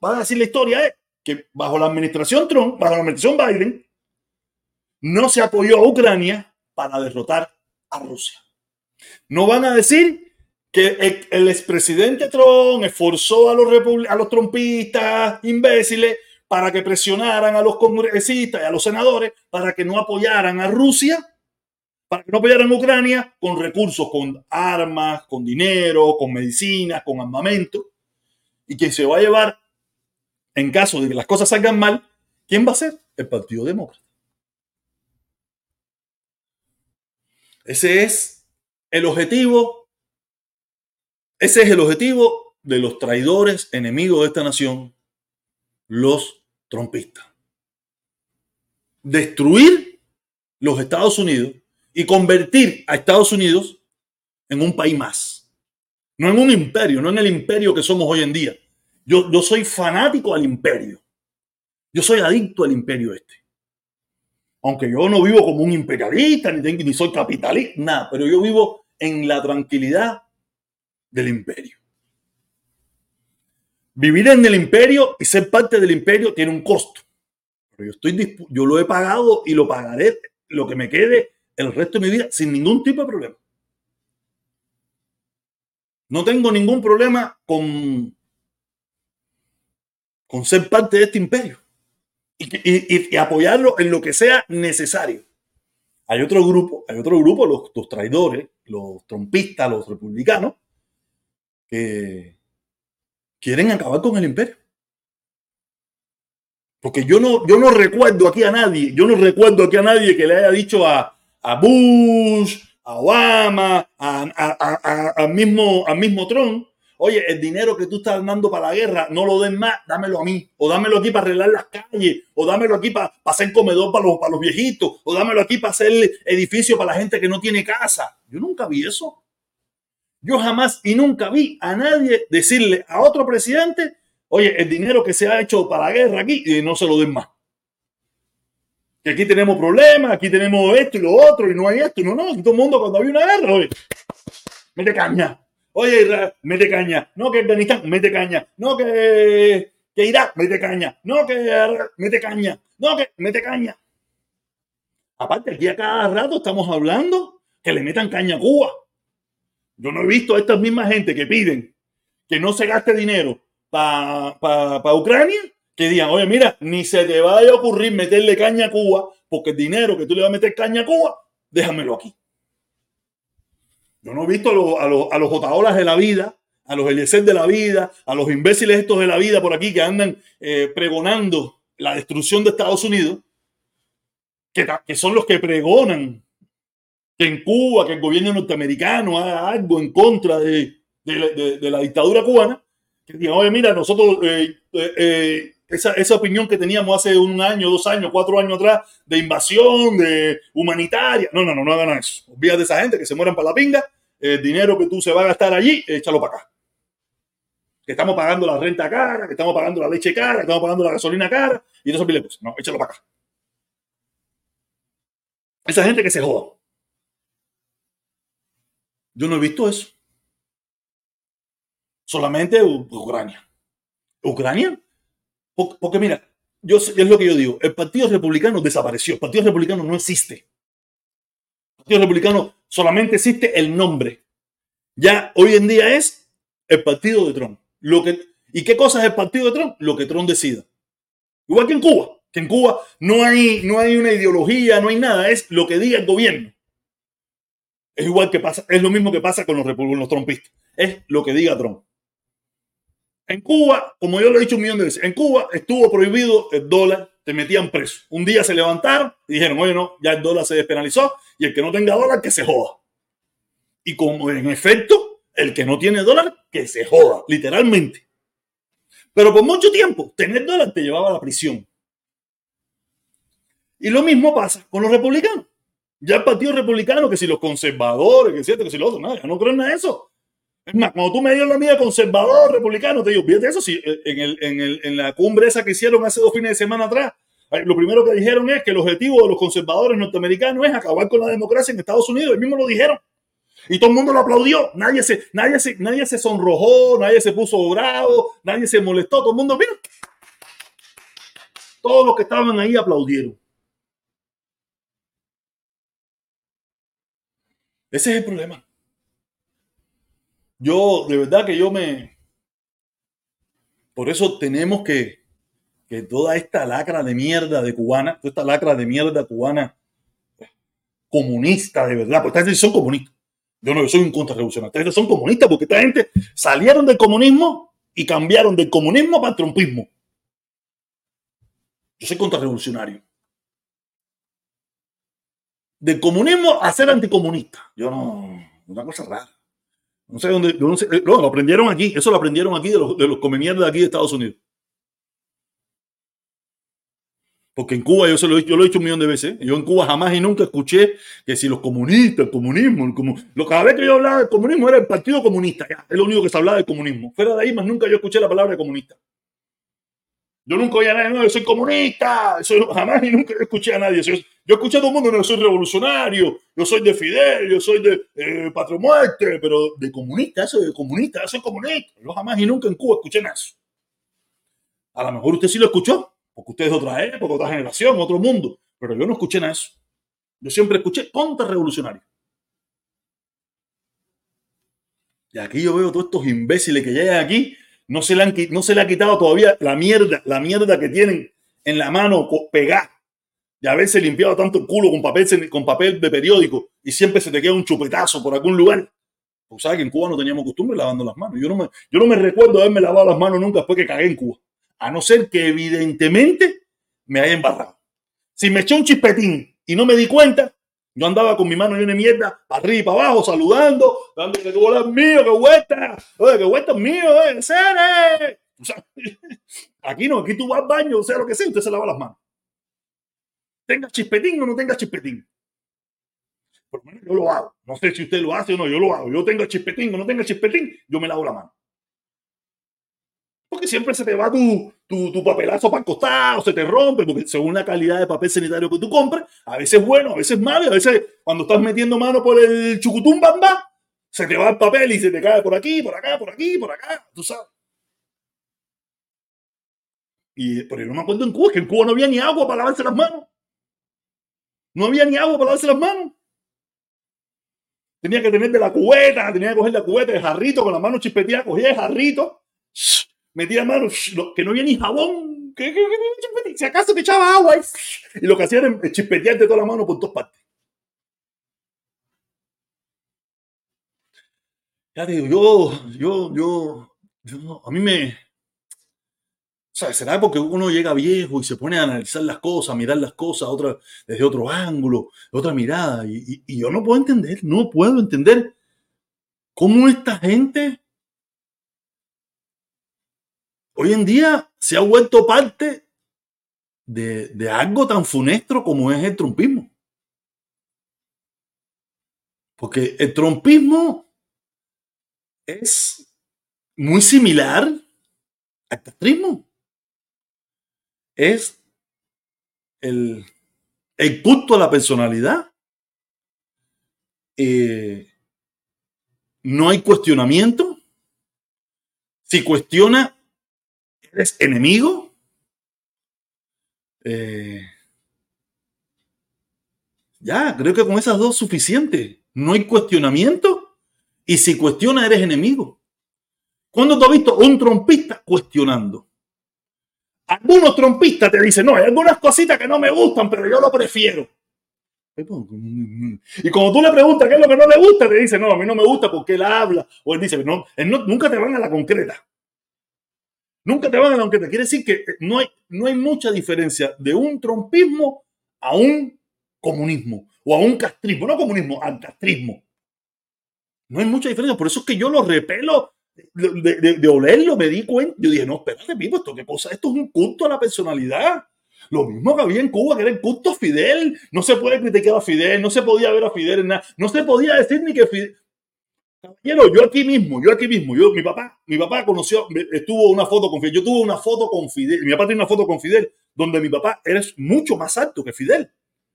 van a decir la historia es que bajo la administración Trump, bajo la administración Biden, no se apoyó a Ucrania para derrotar a Rusia. No van a decir que el expresidente Trump esforzó a los trumpistas imbéciles para que presionaran a los congresistas y a los senadores para que no apoyaran a Rusia, para que no apoyaran a Ucrania con recursos, con armas, con dinero, con medicinas, con armamento. Y quien se va a llevar, en caso de que las cosas salgan mal, ¿quién va a ser? El Partido Demócrata. Ese es el objetivo de los traidores enemigos de esta nación, los trumpistas. Destruir los Estados Unidos y convertir a Estados Unidos en un país más. No en un imperio, no en el imperio que somos hoy en día. Yo soy fanático al imperio. Yo soy adicto al imperio este. Aunque yo no vivo como un imperialista, ni soy capitalista, nada. Pero yo vivo en la tranquilidad del imperio. Vivir en el imperio y ser parte del imperio tiene un costo. Pero yo lo he pagado y lo pagaré lo que me quede el resto de mi vida sin ningún tipo de problema. No tengo ningún problema con ser parte de este imperio y apoyarlo en lo que sea necesario. Hay otro grupo, los traidores, los trumpistas, los republicanos, que quieren acabar con el imperio. Porque yo no recuerdo aquí a nadie que le haya dicho a Bush, a Obama, al mismo Trump, oye, el dinero que tú estás dando para la guerra, no lo den más, dámelo a mí, o dámelo aquí para arreglar las calles, o dámelo aquí para hacer comedor para los viejitos, o dámelo aquí para hacer edificio para la gente que no tiene casa. Yo nunca vi eso. Yo jamás y nunca vi a nadie decirle a otro presidente, oye, el dinero que se ha hecho para la guerra aquí, no se lo den más. Que aquí tenemos problemas, aquí tenemos esto y lo otro, y no hay esto, y no, y todo el mundo cuando había una guerra, oye, mete caña, oye, Israel, mete caña, no que Afganistán, mete caña, no que Irak, mete caña, no que mete caña, no que mete caña. Aparte, aquí a cada rato estamos hablando que le metan caña a Cuba. Yo no he visto a estas mismas gente que piden que no se gaste dinero para Ucrania, que digan, oye, mira, ni se te vaya a ocurrir meterle caña a Cuba, porque el dinero que tú le vas a meter caña a Cuba, déjamelo aquí. Yo no he visto a los jotaolas de la vida, a los Eliezer de la vida, a los imbéciles estos de la vida por aquí que andan pregonando la destrucción de Estados Unidos, que son los que pregonan que en Cuba, que el gobierno norteamericano haga algo en contra de la dictadura cubana, que digan, oye, mira, nosotros... Esa opinión que teníamos hace un año, 2 años, 4 años atrás de invasión, de humanitaria. No hagan eso. Olvídate de esa gente que se mueran para la pinga. El dinero que tú se va a gastar allí, échalo para acá. Que estamos pagando la renta cara, que estamos pagando la leche cara, que estamos pagando la gasolina cara y no se pide cosas. No, échalo para acá. Esa gente que se joda. Yo no he visto eso. Solamente Ucrania. Porque mira, es lo que yo digo, el Partido Republicano desapareció, el Partido Republicano no existe. El Partido Republicano solamente existe el nombre. Ya hoy en día es el Partido de Trump. ¿Y qué cosa es el Partido de Trump? Lo que Trump decida. Igual que en Cuba no hay una ideología, no hay nada, es lo que diga el gobierno. Es igual que pasa, es lo mismo que pasa con los trumpistas. Es lo que diga Trump. En Cuba, como yo lo he dicho un millón de veces, en Cuba estuvo prohibido el dólar, te metían preso. Un día se levantaron y dijeron, oye, no, ya el dólar se despenalizó y el que no tenga dólar, que se joda. Y como en efecto, el que no tiene dólar, que se joda, literalmente. Pero por mucho tiempo, tener dólar te llevaba a la prisión. Y lo mismo pasa con los republicanos. Ya el partido republicano, que si los conservadores, que si esto, que si lo otro, nada, yo no creo en nada de eso. Es más, cuando tú me dio la mía conservador, republicano, te digo, fíjate eso, si en la cumbre esa que hicieron hace 2 fines de semana atrás, lo primero que dijeron es que el objetivo de los conservadores norteamericanos es acabar con la democracia en Estados Unidos. Ellos mismos lo dijeron. Y todo el mundo lo aplaudió. Nadie se sonrojó, nadie se puso bravo, nadie se molestó. Todo el mundo, mira. Todos los que estaban ahí aplaudieron. Ese es el problema. Yo, de verdad que yo me... Por eso tenemos que toda esta lacra de mierda de cubana, toda esta lacra de mierda cubana comunista, de verdad, porque esta gente son comunistas. Yo no soy un contrarrevolucionario. Esta gente son comunistas porque esta gente salieron del comunismo y cambiaron del comunismo para el trumpismo. Yo soy contrarrevolucionario. Del comunismo a ser anticomunista. Yo no, una cosa rara. No sé dónde, yo no sé, no, lo aprendieron aquí, eso lo aprendieron aquí de los comemierdas de aquí de Estados Unidos. Porque en Cuba, yo lo he dicho un millón de veces, yo en Cuba jamás y nunca escuché que si los comunistas, el comunismo, cada vez que yo hablaba del comunismo era el Partido Comunista, ya, es lo único que se hablaba de comunismo. Fuera de ahí, más nunca yo escuché la palabra comunista. Yo nunca oí a nadie, no, yo soy comunista, jamás y nunca escuché a nadie. Yo escuché a todo el mundo, no, yo soy revolucionario, yo soy de Fidel, yo soy de Patria Muerte, pero de comunista, eso es comunista. Yo jamás y nunca en Cuba escuché nada. A lo mejor usted sí lo escuchó, porque usted es de otra época, otra generación, otro mundo, pero yo no escuché nada de eso. Yo siempre escuché contrarrevolucionario. Y aquí yo veo todos estos imbéciles que llegan aquí. No se le ha quitado todavía la mierda que tienen en la mano pegada. De haberse limpiado tanto el culo con papel de periódico y siempre se te queda un chupetazo por algún lugar. Pues sabes que en Cuba no teníamos costumbre lavando las manos. Yo no me recuerdo haberme lavado las manos nunca después que cagué en Cuba. A no ser que evidentemente me haya embarrado. Si me eché un chispetín y no me di cuenta, yo andaba con mi mano llena de mierda para arriba y para abajo, saludando, dando que bola es mío, que vuelta es mío, ¡Sere! O sea, aquí no, aquí tú vas al baño, o sea lo que sea, usted se lava las manos. Tenga chispetín o no tenga chispetín. Por lo menos yo lo hago. No sé si usted lo hace o no, yo lo hago. Yo tengo chispetín o no tenga chispetín, yo me lavo la mano. Porque siempre se te va tu papelazo para el costado, se te rompe, porque según la calidad de papel sanitario que tú compras, a veces es bueno, a veces malo, a veces cuando estás metiendo mano por el chucutum bamba, se te va el papel y se te cae por aquí, por acá, por aquí, por acá, tú sabes. Pero yo no me acuerdo en Cuba, que en Cuba no había ni agua para lavarse las manos. Tenía que tener de la cubeta, tenía que coger la cubeta, el jarrito, con la mano chispeteada, cogía el jarrito, metía mano, que no había ni jabón, que si acaso te echaba agua y lo que hacía era chispetearte toda la mano por todas partes. Ya te digo, yo a mí me... O sea, será porque uno llega viejo y se pone a analizar las cosas, a mirar las cosas desde otro ángulo, otra mirada, y yo no puedo entender cómo esta gente... Hoy en día se ha vuelto parte de algo tan funesto como es el trumpismo. Porque el trumpismo es muy similar al castrismo. Es el culto a la personalidad. No hay cuestionamiento. Si cuestiona, eres enemigo. Ya, creo que con esas dos es suficiente. No hay cuestionamiento. Y si cuestiona, eres enemigo. ¿Cuándo te has visto un trompista cuestionando? Algunos trompistas te dicen, no, hay algunas cositas que no me gustan, pero yo lo prefiero. Y cuando tú le preguntas qué es lo que no le gusta, te dice, no, a mí no me gusta porque él habla. O él dice, no, nunca te van a la concreta. Nunca te van a la concreta. Quiere decir que no hay mucha diferencia de un trumpismo a un comunismo o a un castrismo. No comunismo, al castrismo. No hay mucha diferencia. Por eso es que yo lo repelo. De olerlo me di cuenta. Yo dije, no, espérate, Pipo, ¿esto qué cosa? Esto es un culto a la personalidad. Lo mismo que había en Cuba, que era el culto a Fidel. No se puede criticar a Fidel, no se podía ver a Fidel en nada. No se podía decir ni que Fidel... Yo aquí mismo. Mi papá conoció, estuvo una foto con Fidel. Yo tuve una foto con Fidel. Mi papá tiene una foto con Fidel, donde mi papá es mucho más alto que Fidel.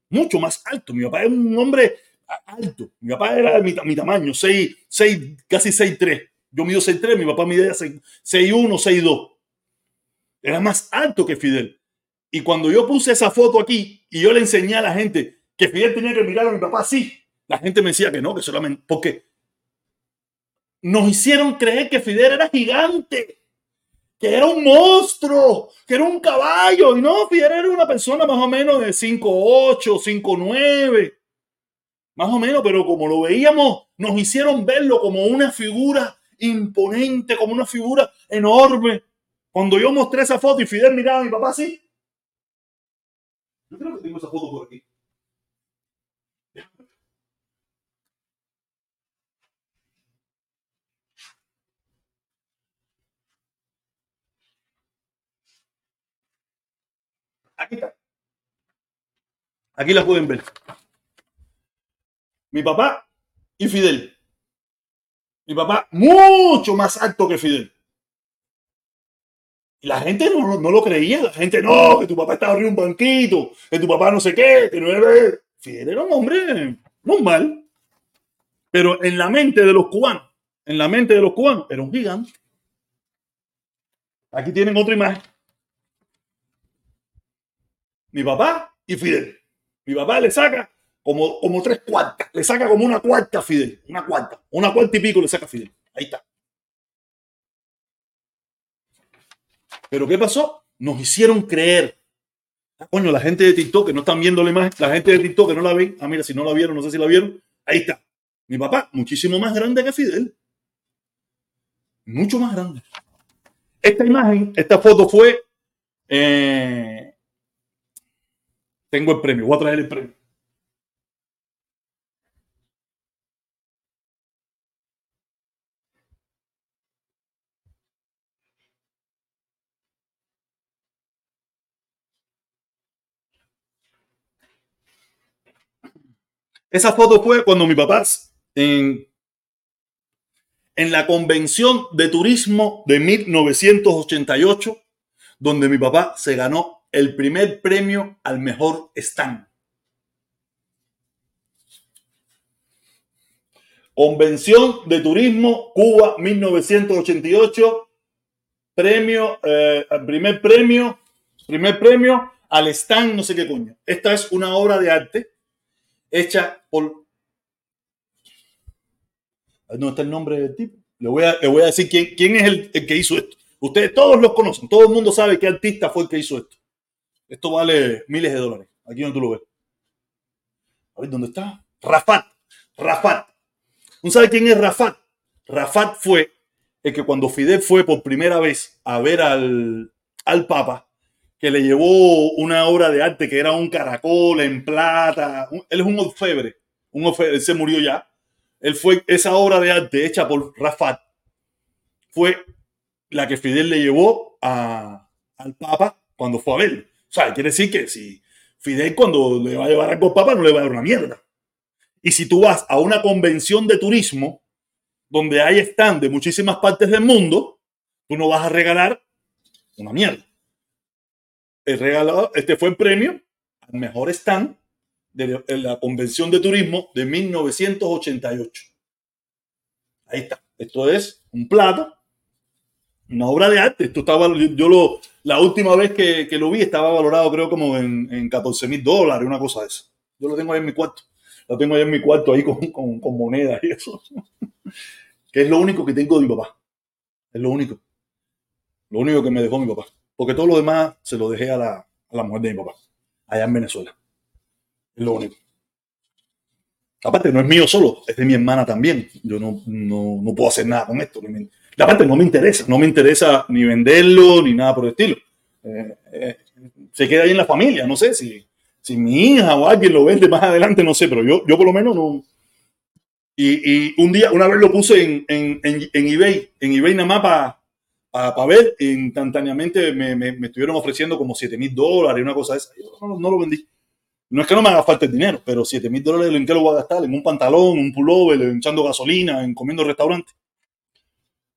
Mucho más alto. Mi papá es un hombre alto. Mi papá era de mi tamaño, casi 6'3". Yo mido 6'3", mi papá midía 6'1", 6'2". Era más alto que Fidel. Y cuando yo puse esa foto aquí y yo le enseñé a la gente que Fidel tenía que mirar a mi papá así, la gente me decía que no, que solamente... Porque nos hicieron creer que Fidel era gigante, que era un monstruo, que era un caballo. Y no, Fidel era una persona más o menos de 5'8", 5'9". Más o menos, pero como lo veíamos, nos hicieron verlo como una figura imponente, como una figura enorme. Cuando yo mostré esa foto y Fidel miraba a mi papá así, yo creo que tengo esa foto por aquí. Aquí está. Aquí la pueden ver. Mi papá y Fidel. Mi papá mucho más alto que Fidel. Y la gente no lo creía. La gente, no, que tu papá estaba arriba de un banquito, que tu papá no sé qué, que no era... Fidel era un hombre normal. Pero en la mente de los cubanos, era un gigante. Aquí tienen otra imagen. Mi papá y Fidel. Mi papá le saca... Como 3/4, le saca como 1/4 a Fidel, 1/4 y pico le saca a Fidel, ahí está. Pero ¿qué pasó? Nos hicieron creer. Coño, la gente de TikTok que no están viendo la imagen, la gente de TikTok que no la ven, ah mira, si no la vieron, no sé si la vieron, ahí está. Mi papá, muchísimo más grande que Fidel, mucho más grande. Esta imagen, esta foto fue, tengo el premio, voy a traer el premio. Esa foto fue cuando mi papá, en la convención de turismo de 1988, donde mi papá se ganó el primer premio al mejor stand. Convención de Turismo Cuba 1988, primer premio al stand no sé qué coño. Esta es una obra de arte hecha por... No está el nombre del tipo. Le voy a decir quién es el que hizo esto. Ustedes todos los conocen. Todo el mundo sabe qué artista fue el que hizo esto. Esto vale miles de dólares. Aquí donde tú lo ves. A ver, ¿dónde está? Rafat. ¿No sabe quién es Rafat? Rafat fue el que cuando Fidel fue por primera vez a ver al Papa, que le llevó una obra de arte que era un caracol en plata. Él es un orfebre, él se murió ya. Él fue, esa obra de arte hecha por Rafat fue la que Fidel le llevó al Papa cuando fue a verlo. O sea, quiere decir que si Fidel cuando le va a llevar algo al Papa no le va a dar una mierda. Y si tú vas a una convención de turismo donde hay stand de muchísimas partes del mundo, tú no vas a regalar una mierda. Este fue el premio al mejor stand de la Convención de Turismo de 1988. Ahí está. Esto es un plato, una obra de arte. Esto estaba, la última vez que lo vi estaba valorado creo como en $14,000, una cosa de esa. Yo lo tengo ahí en mi cuarto. Lo tengo ahí en mi cuarto ahí con monedas y eso. Que es lo único que tengo de mi papá. Es lo único. Lo único que me dejó mi papá. Porque todo lo demás se lo dejé a la mujer de mi papá, allá en Venezuela. Es lo único. Aparte, no es mío solo, es de mi hermana también. Yo no puedo hacer nada con esto. Aparte, no me interesa ni venderlo ni nada por el estilo. Se queda ahí en la familia. No sé si mi hija o alguien lo vende más adelante, no sé, pero yo por lo menos no. Y una vez lo puse en eBay. En eBay nada más para ver. Instantáneamente me estuvieron ofreciendo como $7,000, una cosa de esa. Yo no lo vendí. No es que no me haga falta el dinero, pero $7,000 en qué lo voy a gastar, en un pantalón, un pullover, echando gasolina, en comiendo restaurante.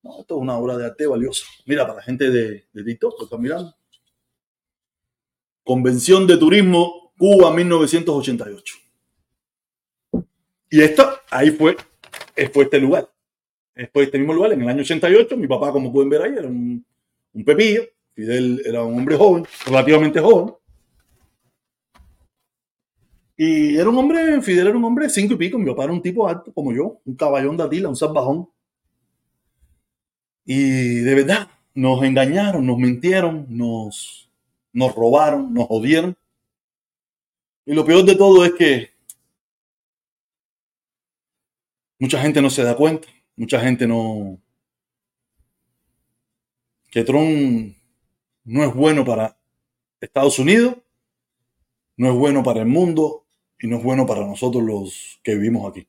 No, esto es una obra de arte valiosa. Mira, para la gente de TikTok, lo están mirando. Convención de Turismo, Cuba, 1988. Y esta, ahí fue este lugar. Fue este mismo lugar, en el año 88. Mi papá, como pueden ver ahí, era un pepillo. Fidel era un hombre joven, relativamente joven. Y era un hombre, Fidel era un hombre de 5 y pico, mi papá era un tipo alto como yo, un caballón de Atila, un salvajón. Y de verdad, nos engañaron, nos mintieron, nos robaron, nos jodieron. Y lo peor de todo es que mucha gente no se da cuenta, mucha gente no... que Trump no es bueno para Estados Unidos, no es bueno para el mundo, y no es bueno para nosotros los que vivimos aquí.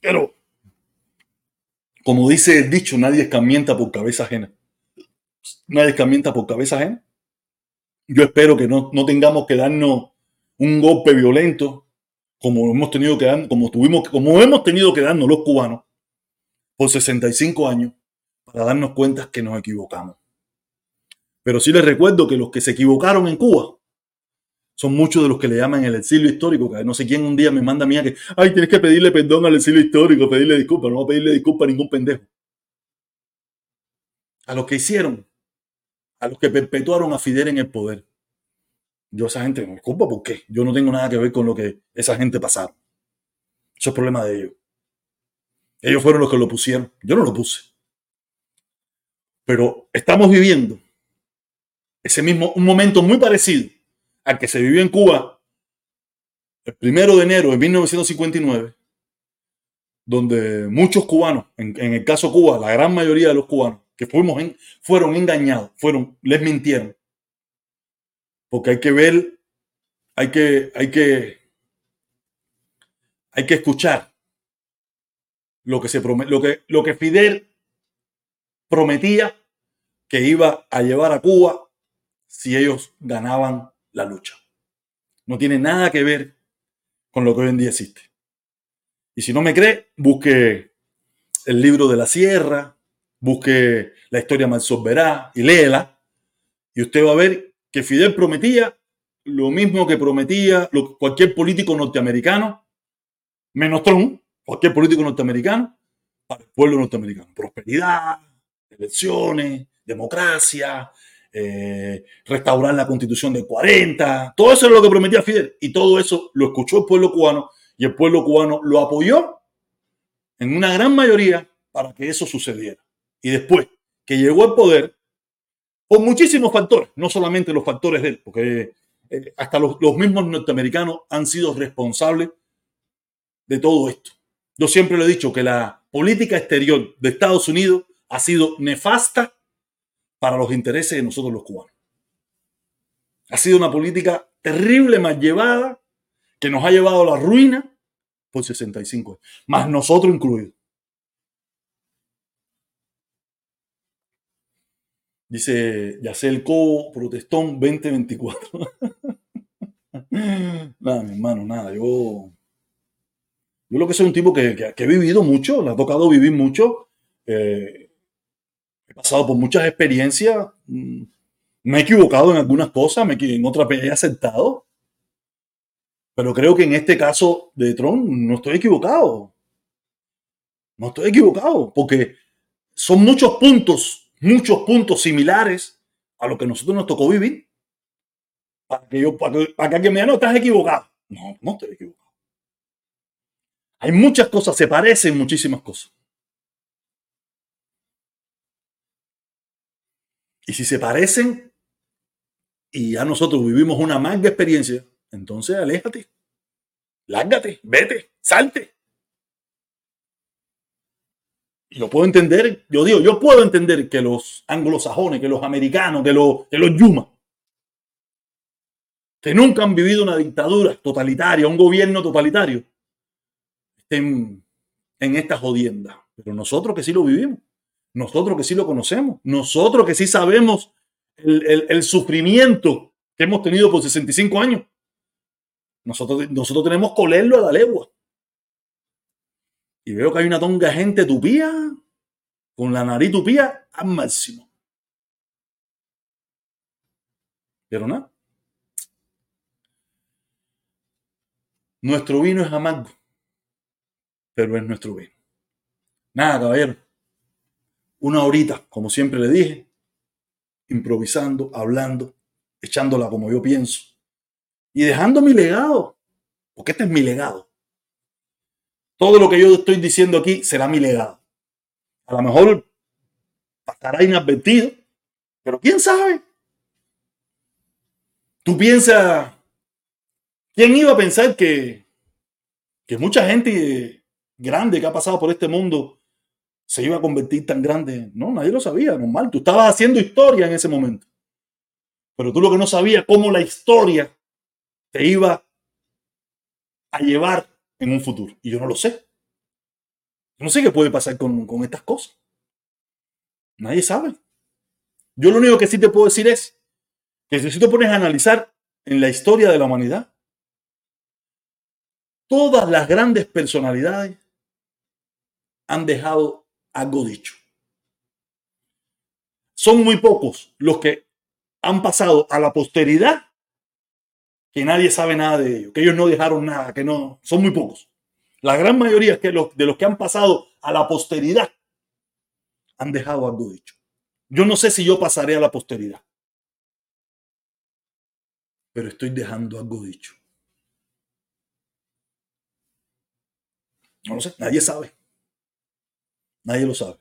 Pero, como dice el dicho, nadie escarmienta por cabeza ajena. Nadie escarmienta por cabeza ajena. Yo espero que no tengamos que darnos un golpe violento como hemos tenido que darnos los cubanos por 65 años para darnos cuenta que nos equivocamos. Pero sí les recuerdo que los que se equivocaron en Cuba son muchos de los que le llaman el exilio histórico, que no sé quién un día me manda a mí que, ay, tienes que pedirle perdón al exilio histórico, pedirle disculpas. No voy a pedirle disculpas a ningún pendejo. A los que hicieron, a los que perpetuaron a Fidel en el poder. Yo a esa gente me disculpa, ¿por qué? Yo no tengo nada que ver con lo que esa gente pasaron. Eso es problema de ellos. Ellos fueron los que lo pusieron. Yo no lo puse. Pero estamos viviendo ese mismo, un momento muy parecido al que se vivió en Cuba el 1 de enero de 1959, donde muchos cubanos, en el caso Cuba, la gran mayoría de los cubanos que fueron engañados, les mintieron. Porque hay que ver, hay que escuchar lo que Fidel prometía que iba a llevar a Cuba si ellos ganaban la lucha. No tiene nada que ver con lo que hoy en día existe. Y si no me cree, busque el libro de la sierra, busque la historia Malsolverá y léela, y usted va a ver que Fidel prometía lo mismo que prometía cualquier político norteamericano, menos Trump, cualquier político norteamericano, para el pueblo norteamericano. Prosperidad, elecciones, democracia, restaurar la Constitución del 40, todo eso es lo que prometía Fidel, y todo eso lo escuchó el pueblo cubano, y el pueblo cubano lo apoyó en una gran mayoría para que eso sucediera. Y después que llegó al poder, con muchísimos factores, no solamente los factores de él, porque hasta los mismos norteamericanos han sido responsables de todo esto. Yo siempre le he dicho que la política exterior de Estados Unidos ha sido nefasta para los intereses de nosotros los cubanos. Ha sido una política terrible, mal llevada, que nos ha llevado a la ruina por 65 años, más nosotros incluidos. Dice Yacel Cobo, Protestón 2024. Nada, mi hermano, nada. Yo lo que soy un tipo que he vivido mucho, le ha tocado vivir mucho, he pasado por muchas experiencias, me he equivocado en algunas cosas, en otras he acertado, pero creo que en este caso de Trump no estoy equivocado, porque son muchos puntos similares a lo que a nosotros nos tocó vivir. Para que alguien me diga, no, estás equivocado. No estoy equivocado. Hay muchas cosas, se parecen muchísimas cosas. Y si se parecen y ya nosotros vivimos una mala experiencia, entonces aléjate. lárgate, vete, salte. Yo puedo entender, yo digo, yo puedo entender que los anglosajones, que los americanos, que los yuma, que nunca han vivido una dictadura totalitaria, un gobierno totalitario, estén en esta jodienda. Pero nosotros que sí lo vivimos, nosotros que sí lo conocemos, nosotros que sí sabemos el sufrimiento que hemos tenido por 65 años, nosotros tenemos que olerlo a la legua. Y veo que hay una tonga de gente tupía, con la nariz tupía al máximo. Pero nada. Nuestro vino es amargo, pero es nuestro vino. Nada, caballero. Una horita, como siempre le dije, improvisando, hablando, echándola como yo pienso y dejando mi legado, porque este es mi legado. Todo lo que yo estoy diciendo aquí será mi legado. A lo mejor pasará inadvertido, pero quién sabe. Tú piensas, ¿quién iba a pensar que mucha gente grande que ha pasado por este mundo se iba a convertir tan grande? No, nadie lo sabía, normal. Tú estabas haciendo historia en ese momento. Pero tú lo que no sabías, cómo la historia te iba a llevar en un futuro. Y yo no lo sé. No sé qué puede pasar con estas cosas. Nadie sabe. Yo lo único que sí te puedo decir es que si te pones a analizar en la historia de la humanidad, todas las grandes personalidades han dejado algo dicho. Son muy pocos los que han pasado a la posteridad que nadie sabe nada de ellos, que ellos no dejaron nada, que no, son muy pocos. La gran mayoría de los que han pasado a la posteridad han dejado algo dicho. Yo no sé si yo pasaré a la posteridad, pero estoy dejando algo dicho. No lo sé, nadie sabe. Nadie lo sabe.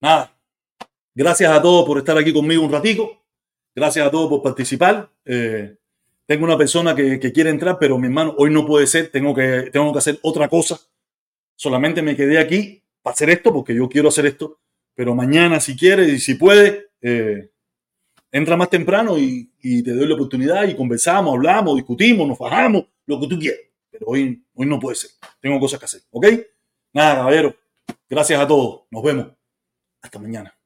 Nada. Gracias a todos por estar aquí conmigo un ratico. Gracias a todos por participar. Tengo una persona que quiere entrar, pero mi hermano, hoy no puede ser. Tengo que hacer otra cosa. Solamente me quedé aquí para hacer esto, porque yo quiero hacer esto. Pero mañana, si quieres y si puedes, entra más temprano y te doy la oportunidad y conversamos, hablamos, discutimos, nos fajamos, lo que tú quieras. Pero hoy no puede ser. Tengo cosas que hacer. ¿Ok? Nada, caballero. Gracias a todos. Nos vemos. Hasta mañana.